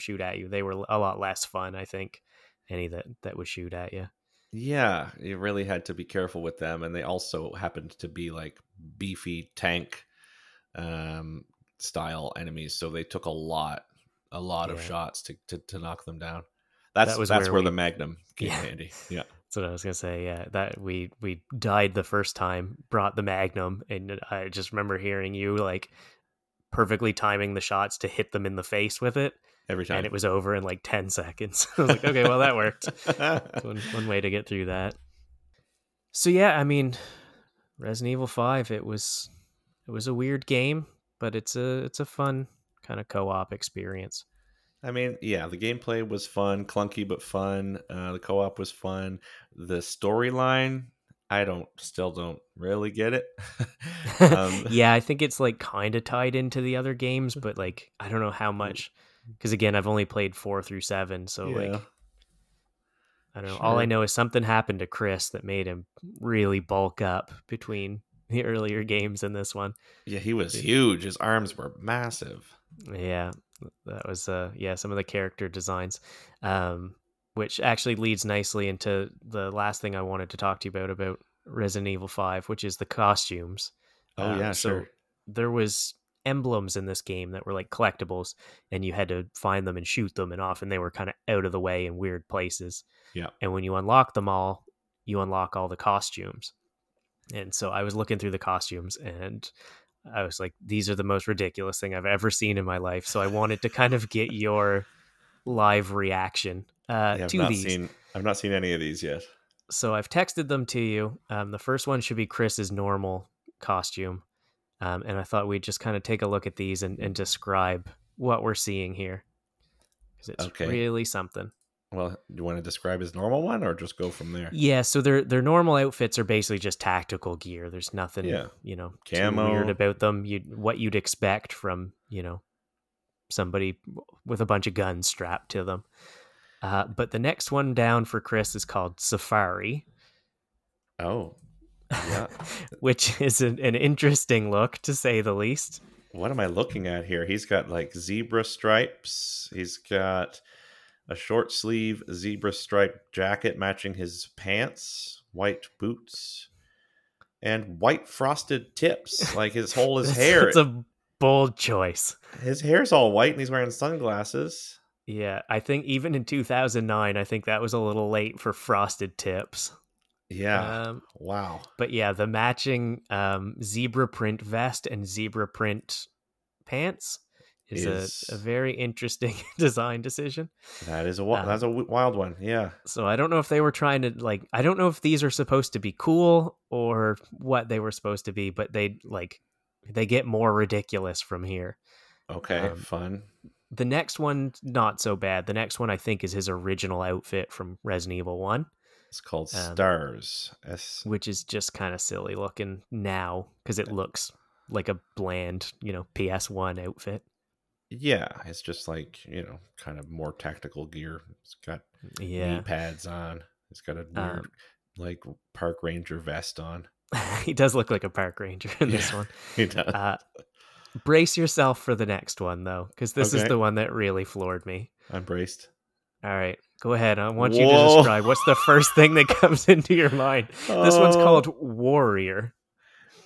shoot at you. They were a lot less fun, I think. Any that that would shoot at you. Yeah, you really had to be careful with them, and they also happened to be like beefy tank um, style enemies, so they took a lot. a lot yeah. of shots to, to, to knock them down. That's that was that's where, where we, the Magnum came yeah. handy. Yeah. That's what I was going to say. Yeah. That we, we died the first time, brought the Magnum. And I just remember hearing you like perfectly timing the shots to hit them in the face with it every time. And it was over in like ten seconds. I was like, okay, well that worked. one, one way to get through that. So yeah, I mean, Resident Evil five, it was, it was a weird game, but it's a, it's a fun kind of co-op experience. I mean, yeah, the gameplay was fun, clunky but fun. Uh, the co-op was fun. The storyline, I don't, still don't really get it. um, yeah, I think it's like kind of tied into the other games, but like I don't know how much. Because again, I've only played four through seven, so yeah. like I don't know. Sure. All I know is something happened to Chris that made him really bulk up between the earlier games and this one. Yeah, he was huge. His arms were massive. Yeah, that was, uh, yeah, some of the character designs, um, which actually leads nicely into the last thing I wanted to talk to you about, about Resident Evil five, which is the costumes. Oh, um, yeah, so sure. There was emblems in this game that were like collectibles, and you had to find them and shoot them, and often they were kind of out of the way in weird places. Yeah. And when you unlock them all, you unlock all the costumes. And so I was looking through the costumes, and I was like, these are the most ridiculous thing I've ever seen in my life. So I wanted to kind of get your live reaction uh, yeah, to not these. Seen, I've not seen any of these yet. So I've texted them to you. Um, the first one should be Chris's normal costume. Um, and I thought we'd just kind of take a look at these and, and describe what we're seeing here. Because it's okay. Really something. Well, do you want to describe his normal one or just go from there? Yeah, so their their normal outfits are basically just tactical gear. There's nothing, yeah. you know, Camo. Too weird about them. You what you'd expect from, you know, somebody with a bunch of guns strapped to them. Uh, but the next one down for Chris is called Safari. Oh, yeah. Which is an, an interesting look, to say the least. What am I looking at here? He's got like zebra stripes. He's got a short sleeve zebra striped jacket matching his pants, white boots, and white frosted tips. Like his whole his hair. It's a bold choice. His hair's all white, and he's wearing sunglasses. Yeah, I think even in two thousand nine, I think that was a little late for frosted tips. Yeah. Um, wow. But yeah, the matching um, zebra print vest and zebra print pants. Is, is a, a very interesting design decision. That is a um, that's a wild one, yeah. So I don't know if they were trying to like. I don't know if these are supposed to be cool or what they were supposed to be, but they like they get more ridiculous from here. Okay, um, fun. The next one, not so bad. The next one, I think, is his original outfit from Resident Evil One. It's called um, Stars, S- which is just kind of silly looking now because it looks like a bland, you know, P S one outfit. Yeah, it's just like, you know, kind of more tactical gear. It's got yeah. knee pads on. It's got a weird, um, like, park ranger vest on. He does look like a park ranger in yeah, this one. He does. Uh, brace yourself for the next one, though, because this okay. is the one that really floored me. I'm braced. All right, go ahead. I want Whoa. you to describe what's the first thing that comes into your mind. Oh. This one's called Warrior.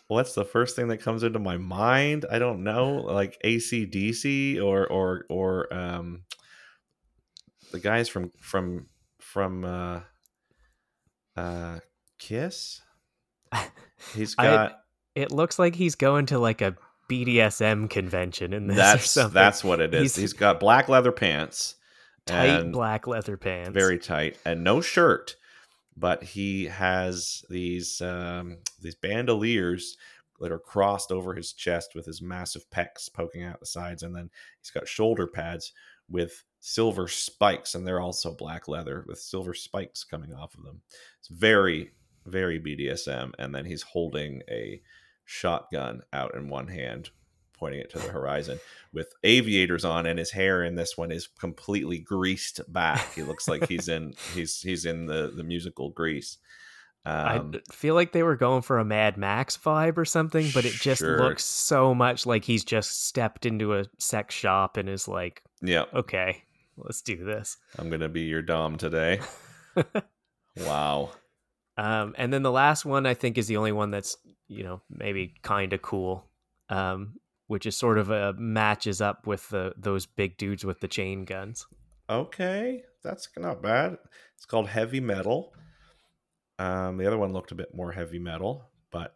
What's the first thing that comes into my mind? I don't know, like A C D C or or or um, the guys from from from uh, uh, Kiss. He's got. I, it looks like he's going to like a B D S M convention in this. That's or something. That's what it is. He's, he's got black leather pants, tight black leather pants, very tight, and no shirt. But he has these um, these bandoliers that are crossed over his chest with his massive pecs poking out the sides. And then he's got shoulder pads with silver spikes. And they're also black leather with silver spikes coming off of them. It's very, very B D S M. And then he's holding a shotgun out in one hand, pointing it to the horizon with aviators on, and his hair in this one is completely greased back. He looks like he's in he's he's in the, the musical Grease. Um, I feel like they were going for a Mad Max vibe or something, but it just sure. looks so much like he's just stepped into a sex shop and is like, yeah, okay, let's do this. I'm going to be your dom today. Wow. Um, and then the last one, I think, is the only one that's, you know, maybe kind of cool. Um, which is sort of a matches up with the those big dudes with the chain guns. Okay, that's not bad. It's called Heavy Metal. Um, the other one looked a bit more heavy metal, but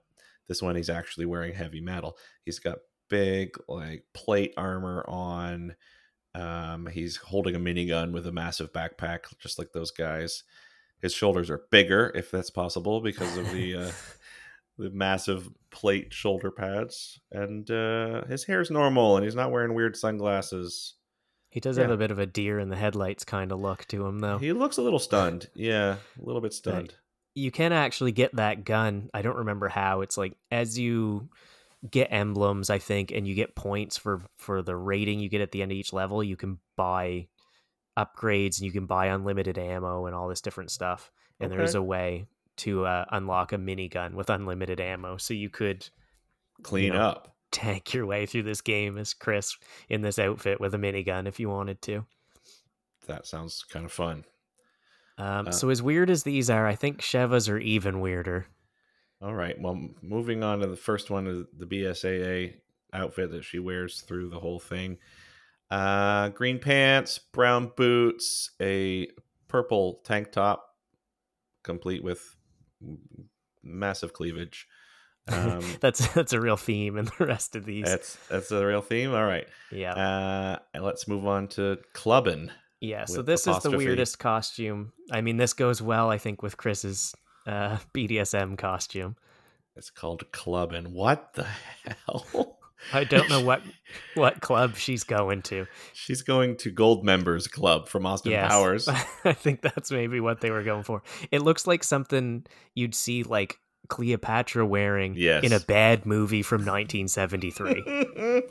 this one he's actually wearing heavy metal. He's got big like plate armor on. Um, he's holding a minigun with a massive backpack, just like those guys. His shoulders are bigger, if that's possible, because of the... Uh, the massive plate shoulder pads, and uh, his hair's normal, and he's not wearing weird sunglasses. He does yeah. have a bit of a deer in the headlights kind of look to him, though. He looks a little stunned. Yeah, a little bit stunned. Like, you can actually get that gun. I don't remember how. It's like as you get emblems, I think, and you get points for, for the rating you get at the end of each level, you can buy upgrades, and you can buy unlimited ammo and all this different stuff. And okay. there is a way to uh, unlock a minigun with unlimited ammo, so you could clean you know, up, tank your way through this game as Chris in this outfit with a minigun if you wanted to. That sounds kind of fun. Um, uh, so as weird as these are, I think Shevas are even weirder. All right. Well, moving on to the first one is the B S A A outfit that she wears through the whole thing. Uh, green pants, brown boots, a purple tank top, complete with massive cleavage. Um, that's that's a real theme in the rest of these. That's that's a real theme. All right. Yeah. Uh, and let's move on to clubbing. Yeah. So this apostrophe. is the weirdest costume. I mean, this goes well, I think, with Chris's uh, B D S M costume. It's called clubbing. What the hell? I don't know what what club she's going to. She's going to Gold Members Club from Austin yes. Powers. I think that's maybe what they were going for. It looks like something you'd see like Cleopatra wearing yes. in a bad movie from nineteen seventy-three.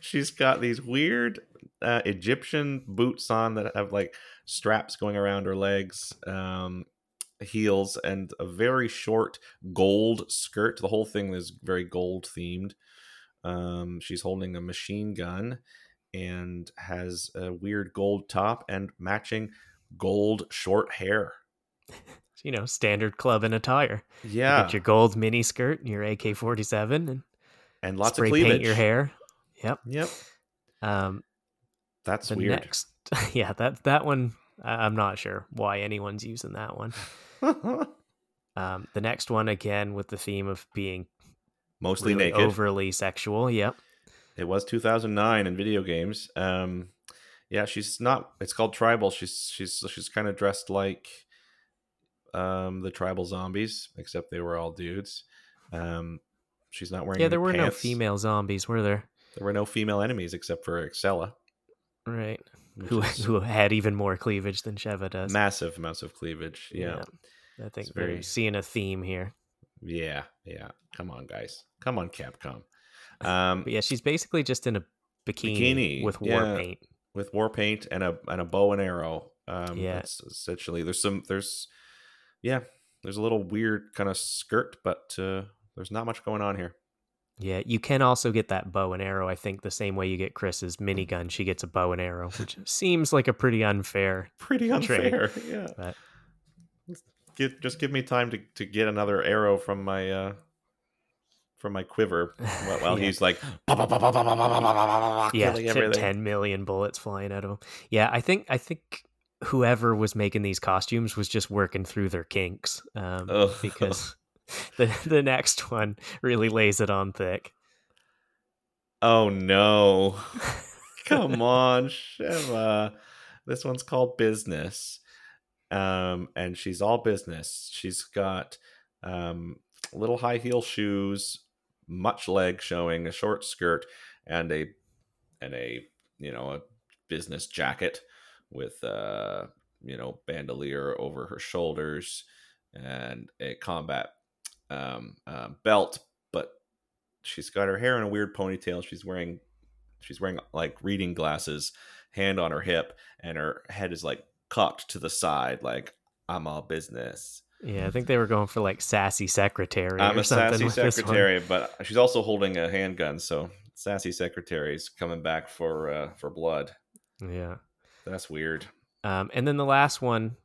She's got these weird uh, Egyptian boots on that have like straps going around her legs, um, heels, and a very short gold skirt. The whole thing is very gold themed. Um, she's holding a machine gun and has a weird gold top and matching gold short hair. You know, standard club and attire. Yeah. You get your gold mini skirt and your A K forty-seven and, and lots spray of cleavage. Paint your hair. Yep. Yep. Um, That's weird. Next, yeah, that, that one, I'm not sure why anyone's using that one. um, the next one, again, with the theme of being mostly really naked, overly sexual. Yep. It was two thousand nine in video games. Um, yeah, she's not. It's called tribal. She's she's she's kind of dressed like um, the tribal zombies, except they were all dudes. Um, she's not wearing. Yeah, any there were pants. No female zombies, were there? There were no female enemies except for Excella, right? Who who had even more cleavage than Sheva does. Massive amounts of cleavage. Yeah, yeah. I think it's we're very... seeing a theme here. Yeah, yeah. Come on, guys. Come on, Capcom. Um, but yeah, she's basically just in a bikini, bikini with war yeah, paint, with war paint and a and a bow and arrow. Um, yeah, that's essentially. There's some. There's yeah. There's a little weird kind of skirt, but uh, there's not much going on here. Yeah, you can also get that bow and arrow. I think the same way you get Chris's minigun, she gets a bow and arrow, which seems like a pretty unfair, pretty unfair. Trick, yeah. But... Give, just give me time to, to get another arrow from my uh, from my quiver while, while yeah. he's like yeah, killing ten million bullets flying out of him. Yeah, I think I think whoever was making these costumes was just working through their kinks um, oh. because the the next one really lays it on thick. Oh no! Come on, Sheva. This one's called business. Um, and she's all business. She's got um, little high heel shoes, much leg showing, a short skirt, and a and a you know a business jacket with uh you know bandolier over her shoulders and a combat um, uh, belt. But she's got her hair in a weird ponytail. She's wearing she's wearing like reading glasses, hand on her hip, and her head is like. Cocked to the side like I'm all business. Yeah, I think they were going for like sassy secretary. I'm or a something sassy secretary, but she's also holding a handgun, so sassy secretary's coming back for uh, for blood. Yeah, that's weird. Um, and then the last one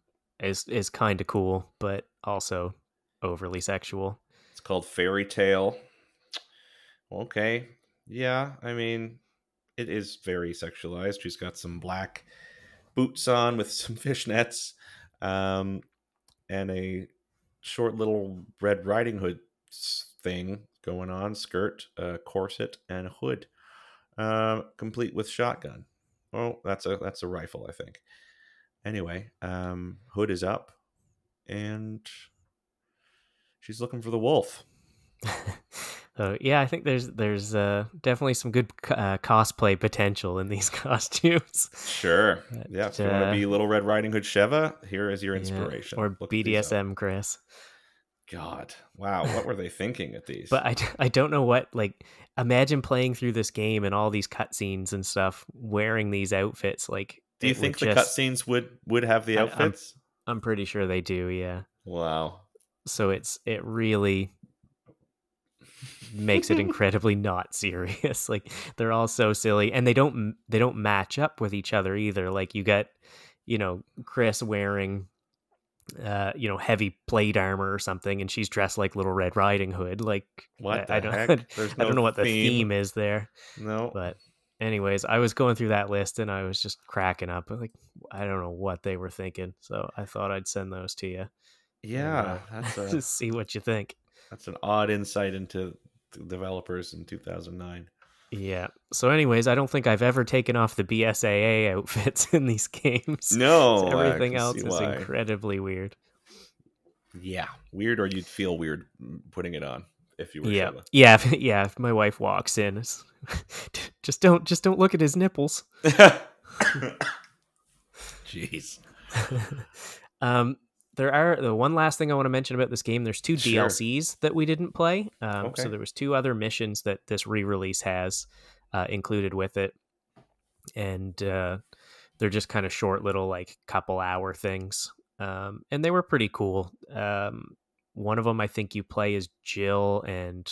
is is kind of cool, but also overly sexual. It's called Fairy Tale. Okay, yeah, I mean it is very sexualized. She's got some black. Boots on with some fishnets um, and a short little Red Riding Hood thing going on, skirt, uh, corset, and hood, uh, complete with shotgun. Oh, that's a that's a rifle, I think. Anyway, um, hood is up, and she's looking for the wolf. So yeah, I think there's there's uh, definitely some good uh, cosplay potential in these costumes. Sure. But, yeah, if you uh, want to be Little Red Riding Hood Sheva, here is your inspiration. Yeah, or Look B D S M Chris. God, wow, what were they thinking at these? But I, I don't know what, like, imagine playing through this game and all these cutscenes and stuff, wearing these outfits, like, Do you it think the just... cutscenes would would have the outfits? I, I'm, I'm pretty sure they do. Yeah. Wow. So it's it really makes it incredibly not serious. Like they're all so silly, and they don't they don't match up with each other either. Like you get, you know, Chris wearing, uh, you know, heavy plate armor or something, and she's dressed like Little Red Riding Hood. Like what? I, I don't. No I don't know what the theme. theme is there. No, but. Anyways, I was going through that list and I was just cracking up. Like, I don't know what they were thinking. So I thought I'd send those to you. Yeah. And, uh, that's a, see what you think. That's an odd insight into developers in two thousand nine. Yeah. So anyways, I don't think I've ever taken off the B S A A outfits in these games. No. So everything else is why. incredibly weird. Yeah. Weird, or you'd feel weird putting it on. If you were yeah, Sheila. yeah, if, yeah. If my wife walks in, it's, just don't, just don't look at his nipples. Jeez. um, there are the one last thing I want to mention about this game. There's two sure. D L Cs that we didn't play. Um, okay. So there was two other missions that this re-release has uh, included with it, and uh, they're just kind of short, little like couple hour things, um, and they were pretty cool. Um, One of them I think you play is Jill and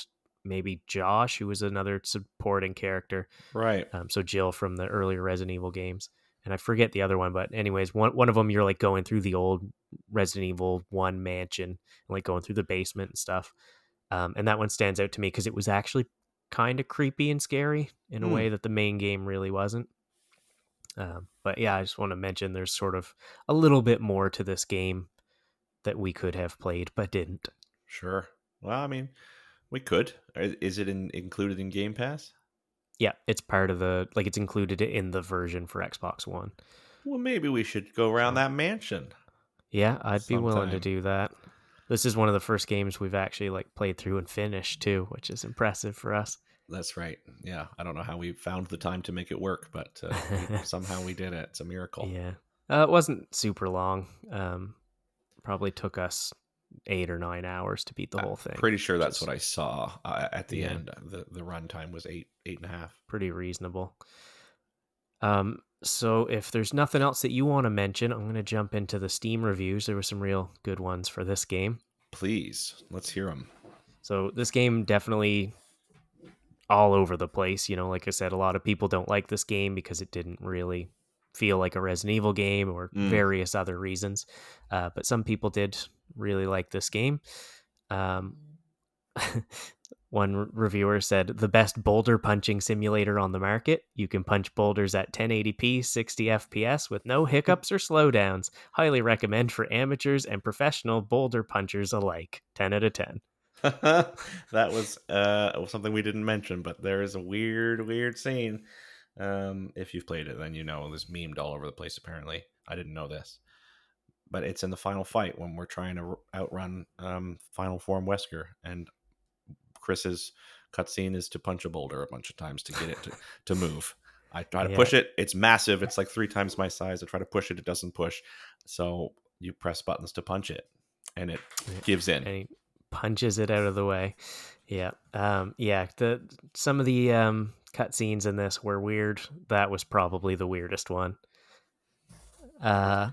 maybe Josh, who was another supporting character. Right. Um, so Jill from the earlier Resident Evil games. And I forget the other one, but anyways, one one of them you're like going through the old Resident Evil one mansion, and like going through the basement and stuff. Um, and that one stands out to me because it was actually kind of creepy and scary in a mm. way that the main game really wasn't. Um, but yeah, I just want to mention there's sort of a little bit more to this game that we could have played but didn't. Sure. Well, I mean, we could. Is it in, included in Game Pass? Yeah, it's part of the like it's included in the version for Xbox One. Well, maybe we should go around that mansion. Yeah, I'd sometime. be willing to do that. This is one of the first games we've actually like played through and finished too, which is impressive for us. That's right. Yeah, I don't know how we found the time to make it work, but uh, somehow we did it. It's a miracle. Yeah. Uh, it wasn't super long. Um Probably took us eight or nine hours to beat the I'm whole thing. Pretty sure that's Just, what I saw uh, at the yeah. end. The the run time was eight, eight and a half. Pretty reasonable. Um, so if there's nothing else that you want to mention, I'm going to jump into the Steam reviews. There were some real good ones for this game. Please, let's hear them. So this game definitely all over the place. You know, like I said, a lot of people don't like this game because it didn't really feel like a Resident Evil game or mm. various other reasons. Uh, but some people did really like this game. Um, one re- reviewer said, the best boulder punching simulator on the market. You can punch boulders at ten eighty p, sixty F P S with no hiccups or slowdowns. Highly recommend for amateurs and professional boulder punchers alike. ten out of ten. That was uh, something we didn't mention, but there is a weird, weird scene. Um, if you've played it, then you know this memed all over the place. Apparently, I didn't know this, but it's in the final fight when we're trying to outrun um, Final Form Wesker, and Chris's cutscene is to punch a boulder a bunch of times to get it to, to move. I try to yeah. push it; it's massive. It's like three times my size. I try to push it; it doesn't push. So you press buttons to punch it, and it gives in. And he punches it out of the way. Yeah, um, yeah. The some of the. Um, cutscenes in this were weird. That was probably the weirdest one. Uh,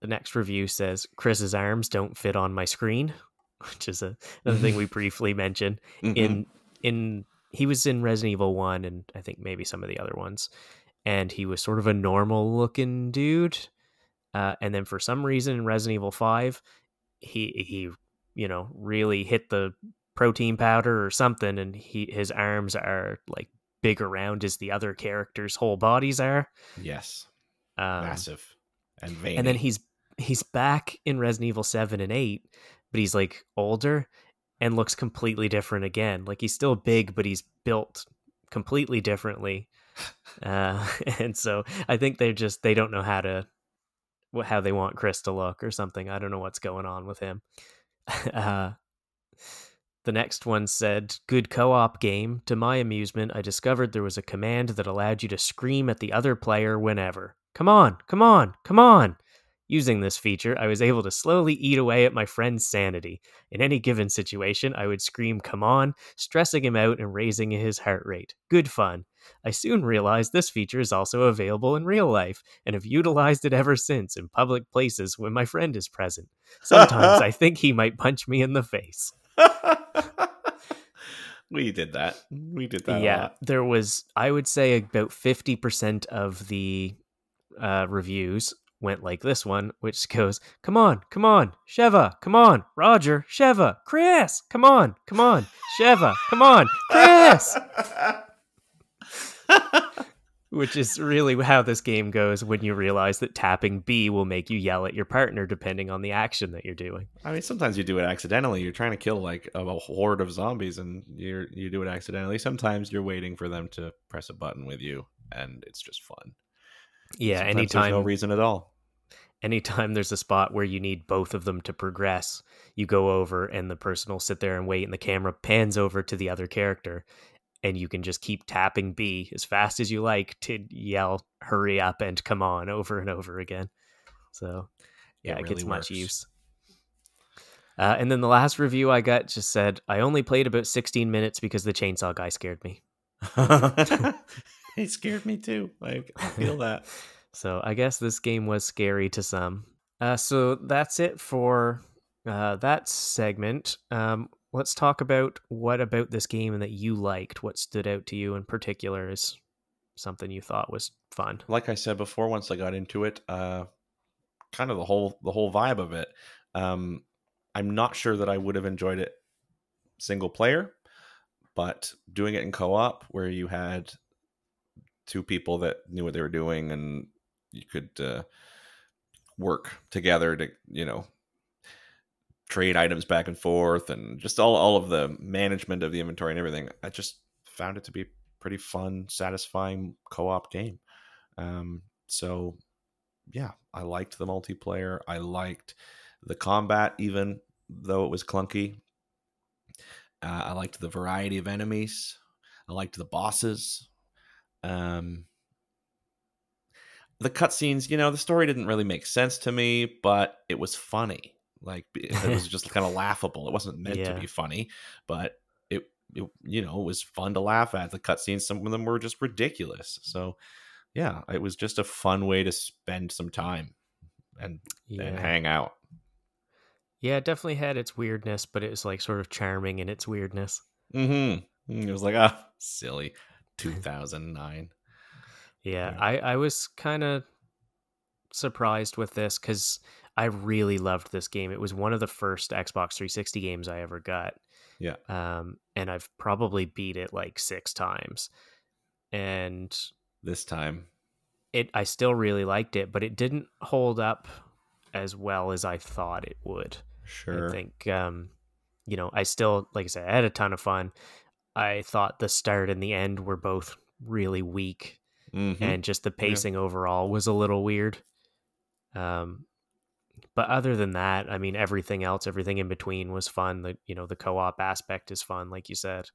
the next review says, Chris's arms don't fit on my screen, which is a, another thing we briefly mentioned. Mm-hmm. In in he was in Resident Evil one and I think maybe some of the other ones, and he was sort of a normal looking dude. Uh, and then for some reason in Resident Evil five, he he you know really hit the protein powder or something, and he his arms are like big around as the other characters' whole bodies are. Yes. Um, massive and veiny. And then he's he's back in Resident Evil seven and eight, but he's like older and looks completely different again. Like he's still big, but he's built completely differently. uh, and so I think they're just, they don't know how to, how they want Chris to look or something. I don't know what's going on with him. uh, The next one said, good co-op game. To my amusement, I discovered there was a command that allowed you to scream at the other player whenever. Come on, come on, come on. Using this feature, I was able to slowly eat away at my friend's sanity. In any given situation, I would scream, "Come on," stressing him out and raising his heart rate. Good fun. I soon realized this feature is also available in real life, and have utilized it ever since in public places when my friend is present. Sometimes I think he might punch me in the face. We did that. We did that. Yeah, a lot. There was, I would say, about fifty percent of the uh, reviews went like this one, which goes, "Come on, come on, Sheva, come on, Roger, Sheva, Chris, come on, come on, Sheva, come on, Chris." Which is really how this game goes when you realize that tapping B will make you yell at your partner depending on the action that you're doing. I mean, sometimes you do it accidentally. You're trying to kill like a, a horde of zombies and you you do it accidentally. Sometimes you're waiting for them to press a button with you and it's just fun. Yeah, sometimes anytime. There's no reason at all. Anytime there's a spot where you need both of them to progress, you go over and the person will sit there and wait and the camera pans over to the other character. And you can just keep tapping B as fast as you like to yell, "Hurry up," and "Come on," over and over again. So, yeah, it, really it gets works. Much use. Uh, and then the last review I got just said, "I only played about sixteen minutes because the chainsaw guy scared me." He scared me too. Like, I feel that. So I guess this game was scary to some. Uh, so that's it for uh, that segment. Um, Let's talk about what about this game and that you liked. What stood out to you in particular is something you thought was fun. Like I said before, once I got into it, uh, kind of the whole the whole vibe of it. Um, I'm not sure that I would have enjoyed it single player, but doing it in co-op where you had two people that knew what they were doing and you could uh, work together to, you know, trade items back and forth and just all, all of the management of the inventory and everything. I just found it to be a pretty fun, satisfying co-op game. Um, so yeah, I liked the multiplayer. I liked the combat, even though it was clunky. Uh, I liked the variety of enemies. I liked the bosses. Um, the cutscenes, you know, the story didn't really make sense to me, but it was funny. Like, it was just kind of laughable. It wasn't meant yeah. to be funny, but it, it, you know, it was fun to laugh at. The cutscenes, some of them were just ridiculous. So, yeah, it was just a fun way to spend some time and yeah. and hang out. Yeah, it definitely had its weirdness, but it was like sort of charming in its weirdness. Mm-hmm. It was like, ah, silly. two thousand nine. yeah, yeah, I I was kind of surprised with this because I really loved this game. It was one of the first Xbox three sixty games I ever got. Yeah. Um, and I've probably beat it like six times. And this time it, I still really liked it, but it didn't hold up as well as I thought it would. Sure. I think, um, you know, I still, like I said, I had a ton of fun. I thought the start and the end were both really weak, mm-hmm. and just the pacing yeah. overall was a little weird. Um, But other than that, I mean, everything else, everything in between was fun. The, you know, the co-op aspect is fun, like you said.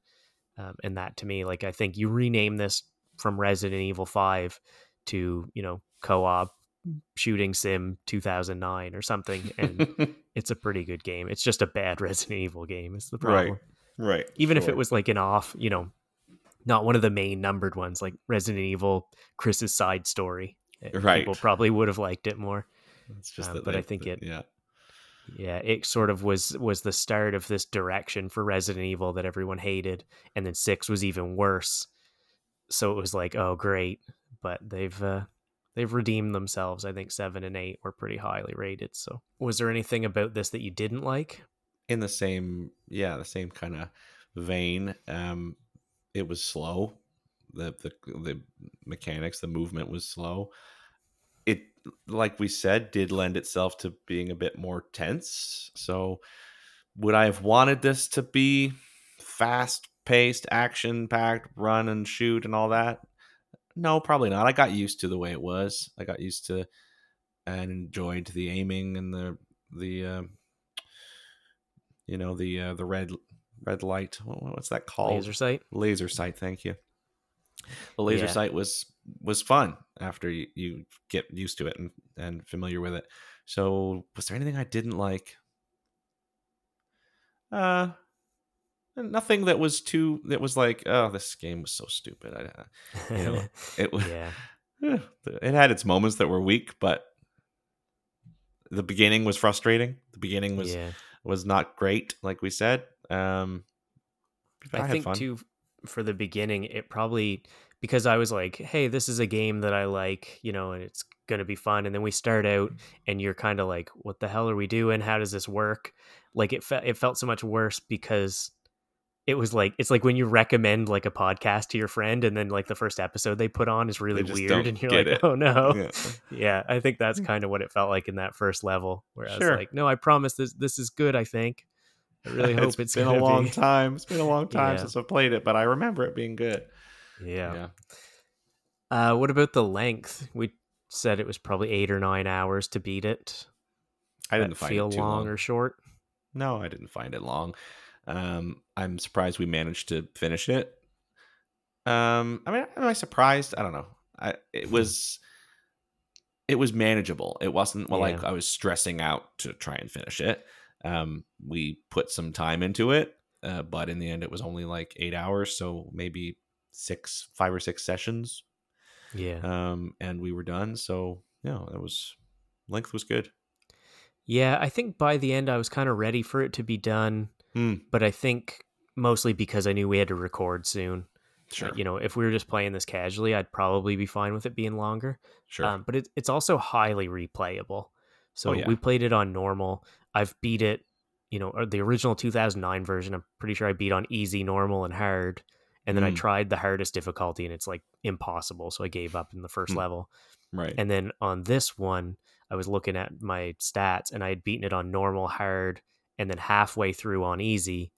Um, and that to me, like, I think you rename this from Resident Evil five to, you know, co-op shooting sim two thousand nine or something. And it's a pretty good game. It's just a bad Resident Evil game is the problem. Right, right. Even sure. if it was like an off, you know, not one of the main numbered ones, like Resident Evil, Chris's side story. Right. People probably would have liked it more. It's just um, but they, I think it, yeah, yeah, it sort of was was the start of this direction for Resident Evil that everyone hated, and then six was even worse. So it was like, oh great, but they've uh, they've redeemed themselves. I think seven and eight were pretty highly rated. So was there anything about this that you didn't like? In the same, yeah, the same kind of vein. Um, it was slow. The the the mechanics, the movement was slow. It, like we said, did lend itself to being a bit more tense. So would I have wanted this to be fast-paced, action-packed, run and shoot and all that? No, probably not. I got used to the way it was. I got used to and enjoyed the aiming and the the uh, you know the uh, the red red light. What's that called? Laser sight. Laser sight. Thank you. The laser yeah. sight was was fun after you, you get used to it and, and familiar with it. So was there anything I didn't like? Uh, nothing that was too, that was like, oh, this game was so stupid. I, you know, it was, yeah. It had its moments that were weak, but the beginning was frustrating. The beginning was, yeah. was not great. Like we said, um, I, I think fun. too, for the beginning, it probably, because I was like, hey, this is a game that I like, you know, and it's going to be fun. And then we start out and you're kind of like, what the hell are we doing? How does this work? Like it, fe- it felt so much worse because it was like, it's like when you recommend like a podcast to your friend and then like the first episode they put on is really weird and you're like, it. oh no. Yeah. yeah. I think that's kind of what it felt like in that first level where sure. I was like, no, I promise this, this is good. I think I really hope it's, it's been a long be. time. It's been a long time yeah. since I played it, but I remember it being good. Yeah. yeah. Uh, what about the length? We said it was probably eight or nine hours to beat it. I didn't that find feel it too long, long or short. No, I didn't find it long. Um, I'm surprised we managed to finish it. Um, I mean, am I surprised? I don't know. I it was it was manageable. It wasn't well, yeah. like I was stressing out to try and finish it. Um, we put some time into it, uh, but in the end, it was only like eight hours, so maybe. six five or six sessions yeah um and we were done, so yeah you know, that was length was good. yeah I think by the end I was kind of ready for it to be done, mm. but I think mostly because I knew we had to record soon. Sure uh, you know, if we were just playing this casually, I'd probably be fine with it being longer. Sure um, but it, it's also highly replayable, so oh, yeah. we played it on normal. I've beat it, you know, or the original two thousand nine version, I'm pretty sure I beat on easy, normal, and hard. And then mm. I tried the hardest difficulty and it's like impossible. So I gave up in the first mm. level. Right. And then on this one, I was looking at my stats and I had beaten it on normal, hard, and then halfway through on easy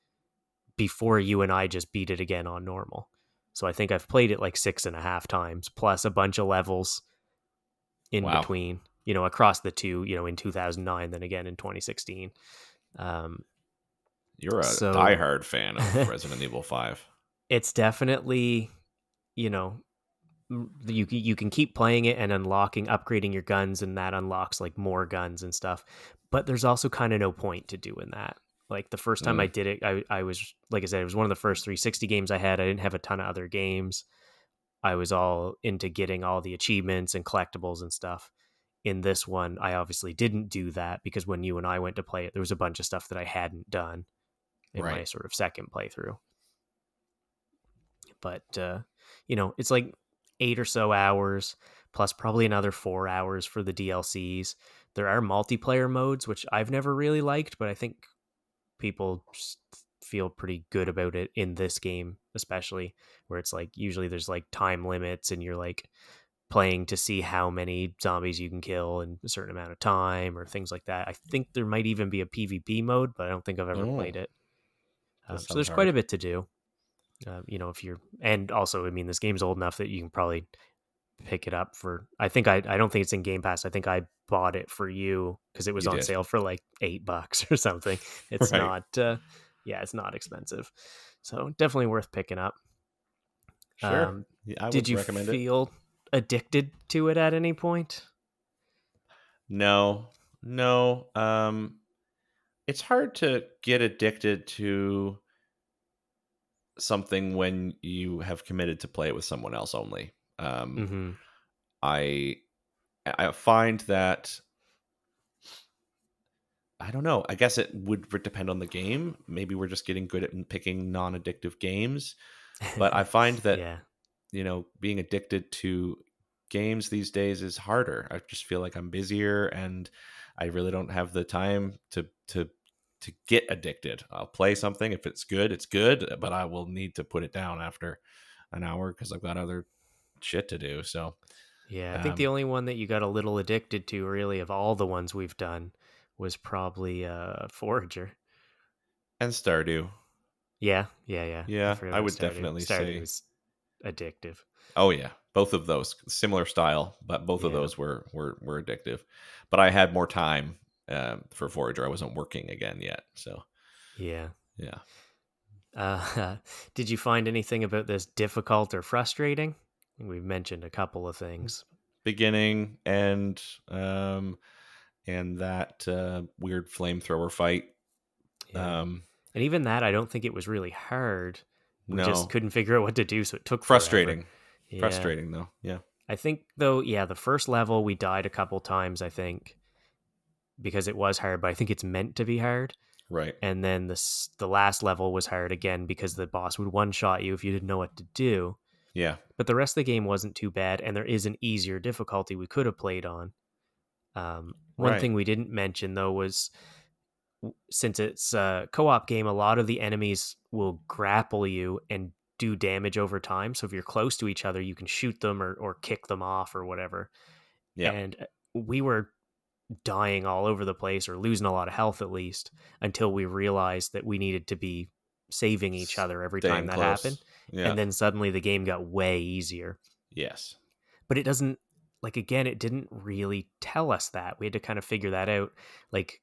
before you and I just beat it again on normal. So I think I've played it like six and a half times plus a bunch of levels in wow. between, you know, across the two, you know, in two thousand nine, then again in twenty sixteen. Um, You're a so... diehard fan of Resident Evil five. It's definitely, you know, you you can keep playing it and unlocking, upgrading your guns, and that unlocks like more guns and stuff. But there's also kind of no point to doing that. Like the first time mm. I did it, I, I was, like I said, it was one of the first three sixty games I had. I didn't have a ton of other games. I was all into getting all the achievements and collectibles and stuff. In this one, I obviously didn't do that because when you and I went to play it, there was a bunch of stuff that I hadn't done in right. my sort of second playthrough. But, uh, you know, it's like eight or so hours, plus probably another four hours for the D L Cs. There are multiplayer modes, which I've never really liked, but I think people feel pretty good about it in this game, especially where it's like usually there's like time limits and you're like playing to see how many zombies you can kill in a certain amount of time or things like that. I think there might even be a P V P mode, but I don't think I've ever yeah. played it. Um, so there's hard. quite a bit to do. Uh, you know, if you're, and also, I mean, this game's old enough that you can probably pick it up for, I think I, I don't think it's in Game Pass. I think I bought it for you because it was you on did. sale for like eight bucks or something. It's right. not, uh, yeah, it's not expensive. So definitely worth picking up. Sure. Um, yeah, I would did you recommend feel it. addicted to it at any point? No, no. Um, it's hard to get addicted to something when you have committed to play it with someone else only. Um, mm-hmm. I I find that I don't know. I guess it would depend on the game. Maybe we're just getting good at picking non-addictive games. But I find that yeah. you know, being addicted to games these days is harder. I just feel like I'm busier and I really don't have the time to to. to get addicted. I'll play something. If it's good, it's good, but I will need to put it down after an hour because I've got other shit to do. So yeah, I um, think the only one that you got a little addicted to really of all the ones we've done was probably uh Forager and Stardew. Yeah. Yeah. Yeah. Yeah. I, I would Stardew. definitely Stardew say was addictive. Oh yeah. Both of those similar style, but both yeah. of those were, were, were addictive, but I had more time Um, for Forager. I wasn't working again yet, so yeah, yeah. Uh, did you find anything about this difficult or frustrating? We've mentioned a couple of things. Beginning and um, and that uh, weird flamethrower fight. Yeah. Um, and even that, I don't think it was really hard. We no. just couldn't figure out what to do, so it took Frustrating. Yeah. Frustrating, though. Yeah. I think, though, yeah, the first level, we died a couple times, I think, because it was hard, but I think it's meant to be hard. Right. And then this, the last level was hard again because the boss would one-shot you if you didn't know what to do. Yeah. But the rest of the game wasn't too bad, and there is an easier difficulty we could have played on. Um, one right. thing we didn't mention, though, was since it's a co-op game, a lot of the enemies will grapple you and do damage over time. So if you're close to each other, you can shoot them or, or kick them off or whatever. Yeah. And we were dying all over the place, or losing a lot of health at least, until we realized that we needed to be saving each other every Staying time that close. happened. Yeah. And then suddenly the game got way easier. Yes. But it doesn't, like, again, it didn't really tell us that. We had to kind of figure that out. Like,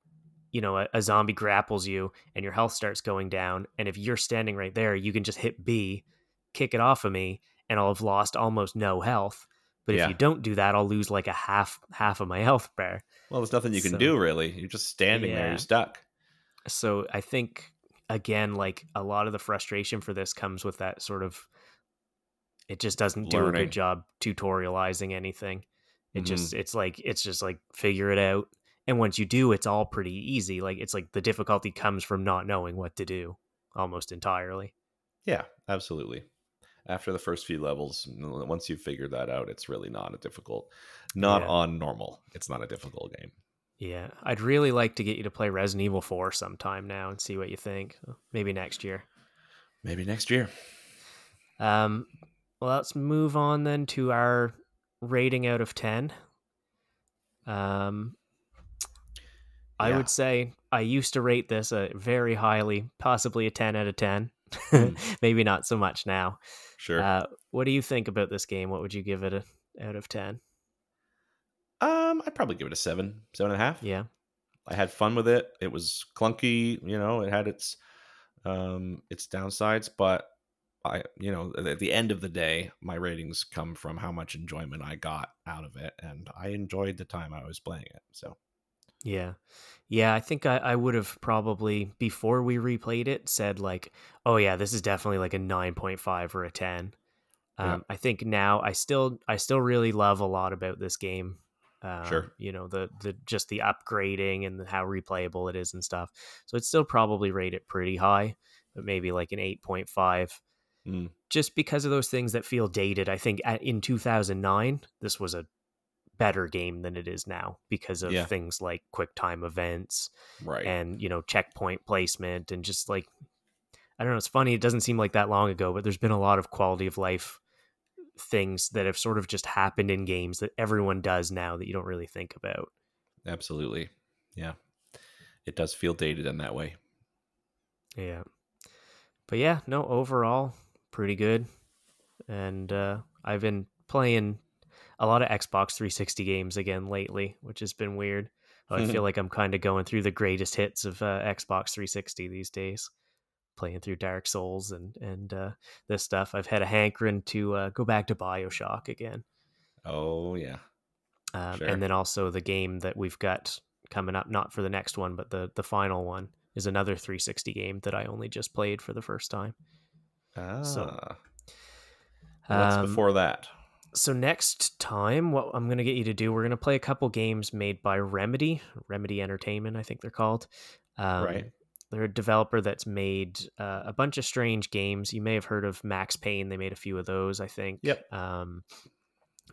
you know, a, a zombie grapples you and your health starts going down. And if you're standing right there, you can just hit B, kick it off of me, and I'll have lost almost no health. But yeah. if you don't do that, I'll lose like a half half of my health bar. Well, there's nothing you can so, do, really. You're just standing yeah. there. You're stuck. So I think, again, like a lot of the frustration for this comes with that sort of, it just doesn't Learning. do a good job tutorializing anything. It mm-hmm. just, it's like, it's just like figure it out. And once you do, it's all pretty easy. Like it's like the difficulty comes from not knowing what to do almost entirely. Yeah, absolutely. After the first few levels, once you figure that out, it's really not a difficult, not yeah. on normal. It's not a difficult game. Yeah. I'd really like to get you to play Resident Evil four sometime now and see what you think. Maybe next year. Maybe next year. Um, well, let's move on then to our rating out of ten. Um, I yeah. would say I used to rate this a very highly, possibly a ten out of ten. Maybe not so much now. Sure. Uh, what do you think about this game? What would you give it a, out of ten? Um, I'd probably give it a seven, seven and a half. Yeah. I had fun with it. It was clunky. You know, it had its um, its downsides, but I, you know, at the end of the day, my ratings come from how much enjoyment I got out of it, and I enjoyed the time I was playing it. So. Yeah. Yeah, I think I, I would have probably, before we replayed it, said like, oh yeah, this is definitely like a nine point five or a ten. Um, yeah. I think now I still I still really love a lot about this game. Um, sure. You know, the the just the upgrading and the, how replayable it is and stuff. So I'd still probably rate it pretty high, but maybe like an eight point five. Mm. Just because of those things that feel dated. I think at, in two thousand nine, this was a better game than it is now because of yeah. things like QuickTime events, right? And, you know, checkpoint placement and just like, I don't know, it's funny. It doesn't seem like that long ago, but there's been a lot of quality of life things that have sort of just happened in games that everyone does now that you don't really think about. Absolutely. Yeah. It does feel dated in that way. Yeah. But yeah, no, overall pretty good. And uh, I've been playing a lot of Xbox three sixty games again lately, which has been weird. I feel like I'm kind of going through the greatest hits of uh, Xbox three sixty these days, playing through Dark Souls and and uh, this stuff. I've had a hankering to uh, go back to BioShock again. Oh yeah, um, sure. And then also the game that we've got coming up, not for the next one, but the the final one is another three sixty game that I only just played for the first time. Ah, so, what's um, before that? So next time, what I'm going to get you to do, we're going to play a couple games made by Remedy, Remedy Entertainment, I think they're called. Um, right. They're a developer that's made uh, a bunch of strange games. You may have heard of Max Payne. They made a few of those, I think. Yep. Um,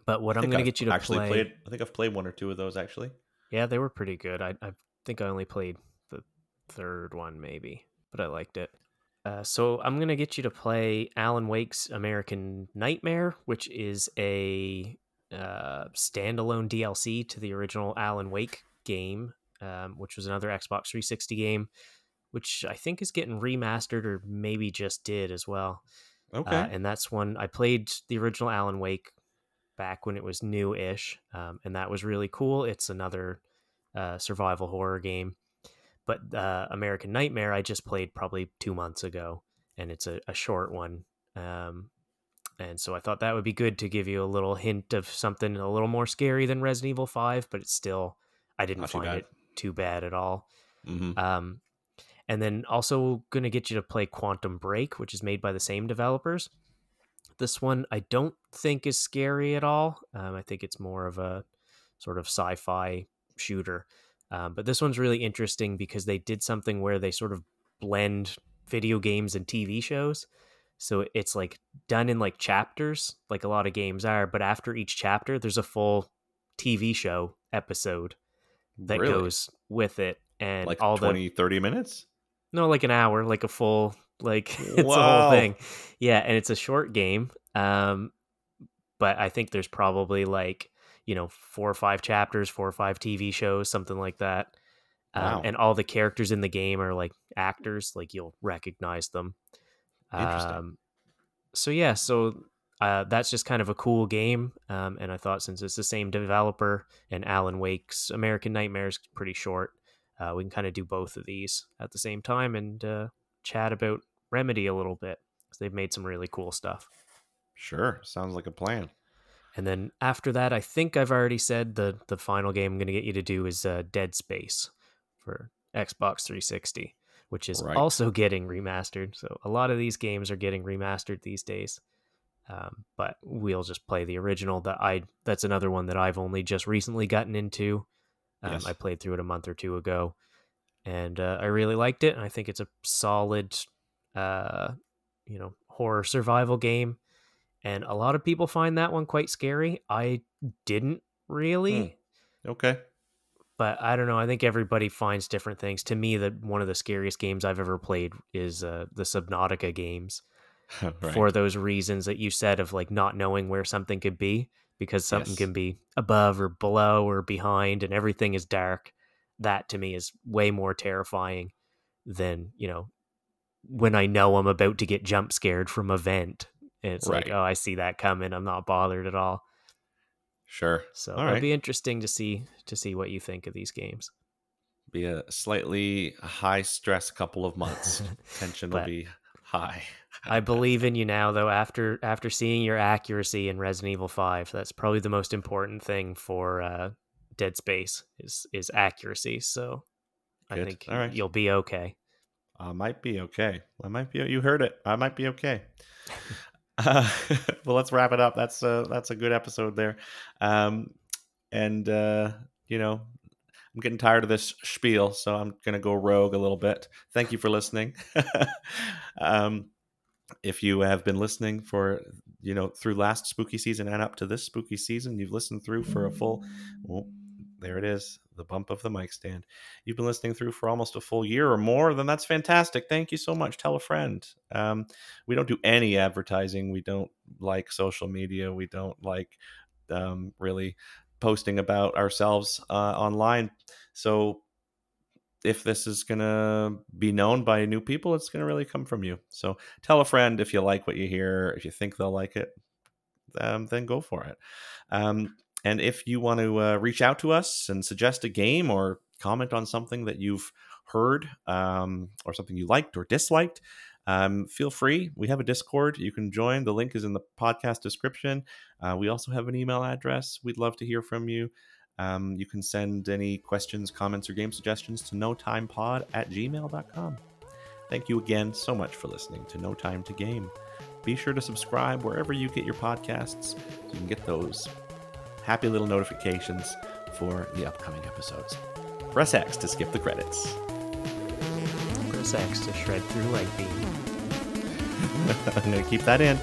but what I'm going to get you to actually play... Played, I think I've played one or two of those, actually. Yeah, they were pretty good. I, I think I only played the third one, maybe, but I liked it. Uh, so I'm going to get you to play Alan Wake's American Nightmare, which is a uh, standalone D L C to the original Alan Wake game, um, which was another Xbox three sixty game, which I think is getting remastered or maybe just did as well. Okay. Uh, and that's one I played the original Alan Wake back when it was new-ish, um, and that was really cool. It's another uh, survival horror game. But uh, American Nightmare, I just played probably two months ago, and it's a, a short one. Um, and so I thought that would be good to give you a little hint of something a little more scary than Resident Evil five, but it's still, I I didn't find bad. it too bad at all. Mm-hmm. Um, and then also going to get you to play Quantum Break, which is made by the same developers. This one I don't think is scary at all. Um, I think it's more of a sort of sci-fi shooter. Um, but this one's really interesting because they did something where they sort of blend video games and T V shows. So it's like done in like chapters, like a lot of games are, but after each chapter, there's a full T V show episode that really? goes with it. And like all twenty, the, thirty minutes? No, like an hour, like a full, like it's wow. a whole thing. Yeah. And it's a short game. Um, but I think there's probably like, you know, four or five chapters, four or five T V shows, something like that. Wow. Um, and all the characters in the game are like actors, like you'll recognize them. Interesting. Um, so yeah, so uh, that's just kind of a cool game. Um, and I thought since it's the same developer and Alan Wake's American Nightmare is pretty short, uh, we can kind of do both of these at the same time and uh, chat about Remedy a little bit because they've made some really cool stuff. Sure. Sounds like a plan. And then after that, I think I've already said the, the final game I'm going to get you to do is uh, Dead Space for Xbox three sixty, which is right. also getting remastered. So a lot of these games are getting remastered these days. Um, but we'll just play the original. That I that's another one that I've only just recently gotten into. Um, yes. I played through it a month or two ago, and uh, I really liked it. And I think it's a solid, uh, you know, horror survival game. And a lot of people find that one quite scary. I didn't really. Hmm. Okay. But I don't know. I think everybody finds different things. To me, the one of the scariest games I've ever played is uh, the Subnautica games, right. for those reasons that you said of like not knowing where something could be, because something yes. can be above or below or behind, and everything is dark. That to me is way more terrifying than, you know, when I know I'm about to get jump scared from a vent. And it's right. like, oh, I see that coming. I'm not bothered at all. Sure. So right. it'll be interesting to see to see what you think of these games. Be a slightly high stress couple of months. Tension will be high. I believe in you now, though. After after seeing your accuracy in Resident Evil five, that's probably the most important thing for uh, Dead Space is is accuracy. So Good. I think right. you'll be okay. I might be okay. I might be. You heard it. I might be okay. Uh, well, let's wrap it up. That's a, that's a good episode there. Um, and, uh, you know, I'm getting tired of this spiel, so I'm going to go rogue a little bit. Thank you for listening. um, if you have been listening for, you know, through last spooky season and up to this spooky season, you've listened through for a full, well, there it is, the bump of the mic stand. You've been listening through for almost a full year or more, then that's fantastic. Thank you so much. Tell a friend. Um, we don't do any advertising. We don't like social media. We don't like um, really posting about ourselves uh, online. So if this is going to be known by new people, it's going to really come from you. So tell a friend if you like what you hear, if you think they'll like it, um, then go for it. Um, And if you want to uh, reach out to us and suggest a game or comment on something that you've heard um, or something you liked or disliked, um, feel free. We have a Discord. You can join. The link is in the podcast description. Uh, we also have an email address. We'd love to hear from you. Um, you can send any questions, comments, or game suggestions to notimepod at gmail dot com. Thank you again so much for listening to No Time to Game. Be sure to subscribe wherever you get your podcasts so you can get those happy little notifications for the upcoming episodes. Press X to skip the credits. Press X to shred through like beam. I'm going to keep that in.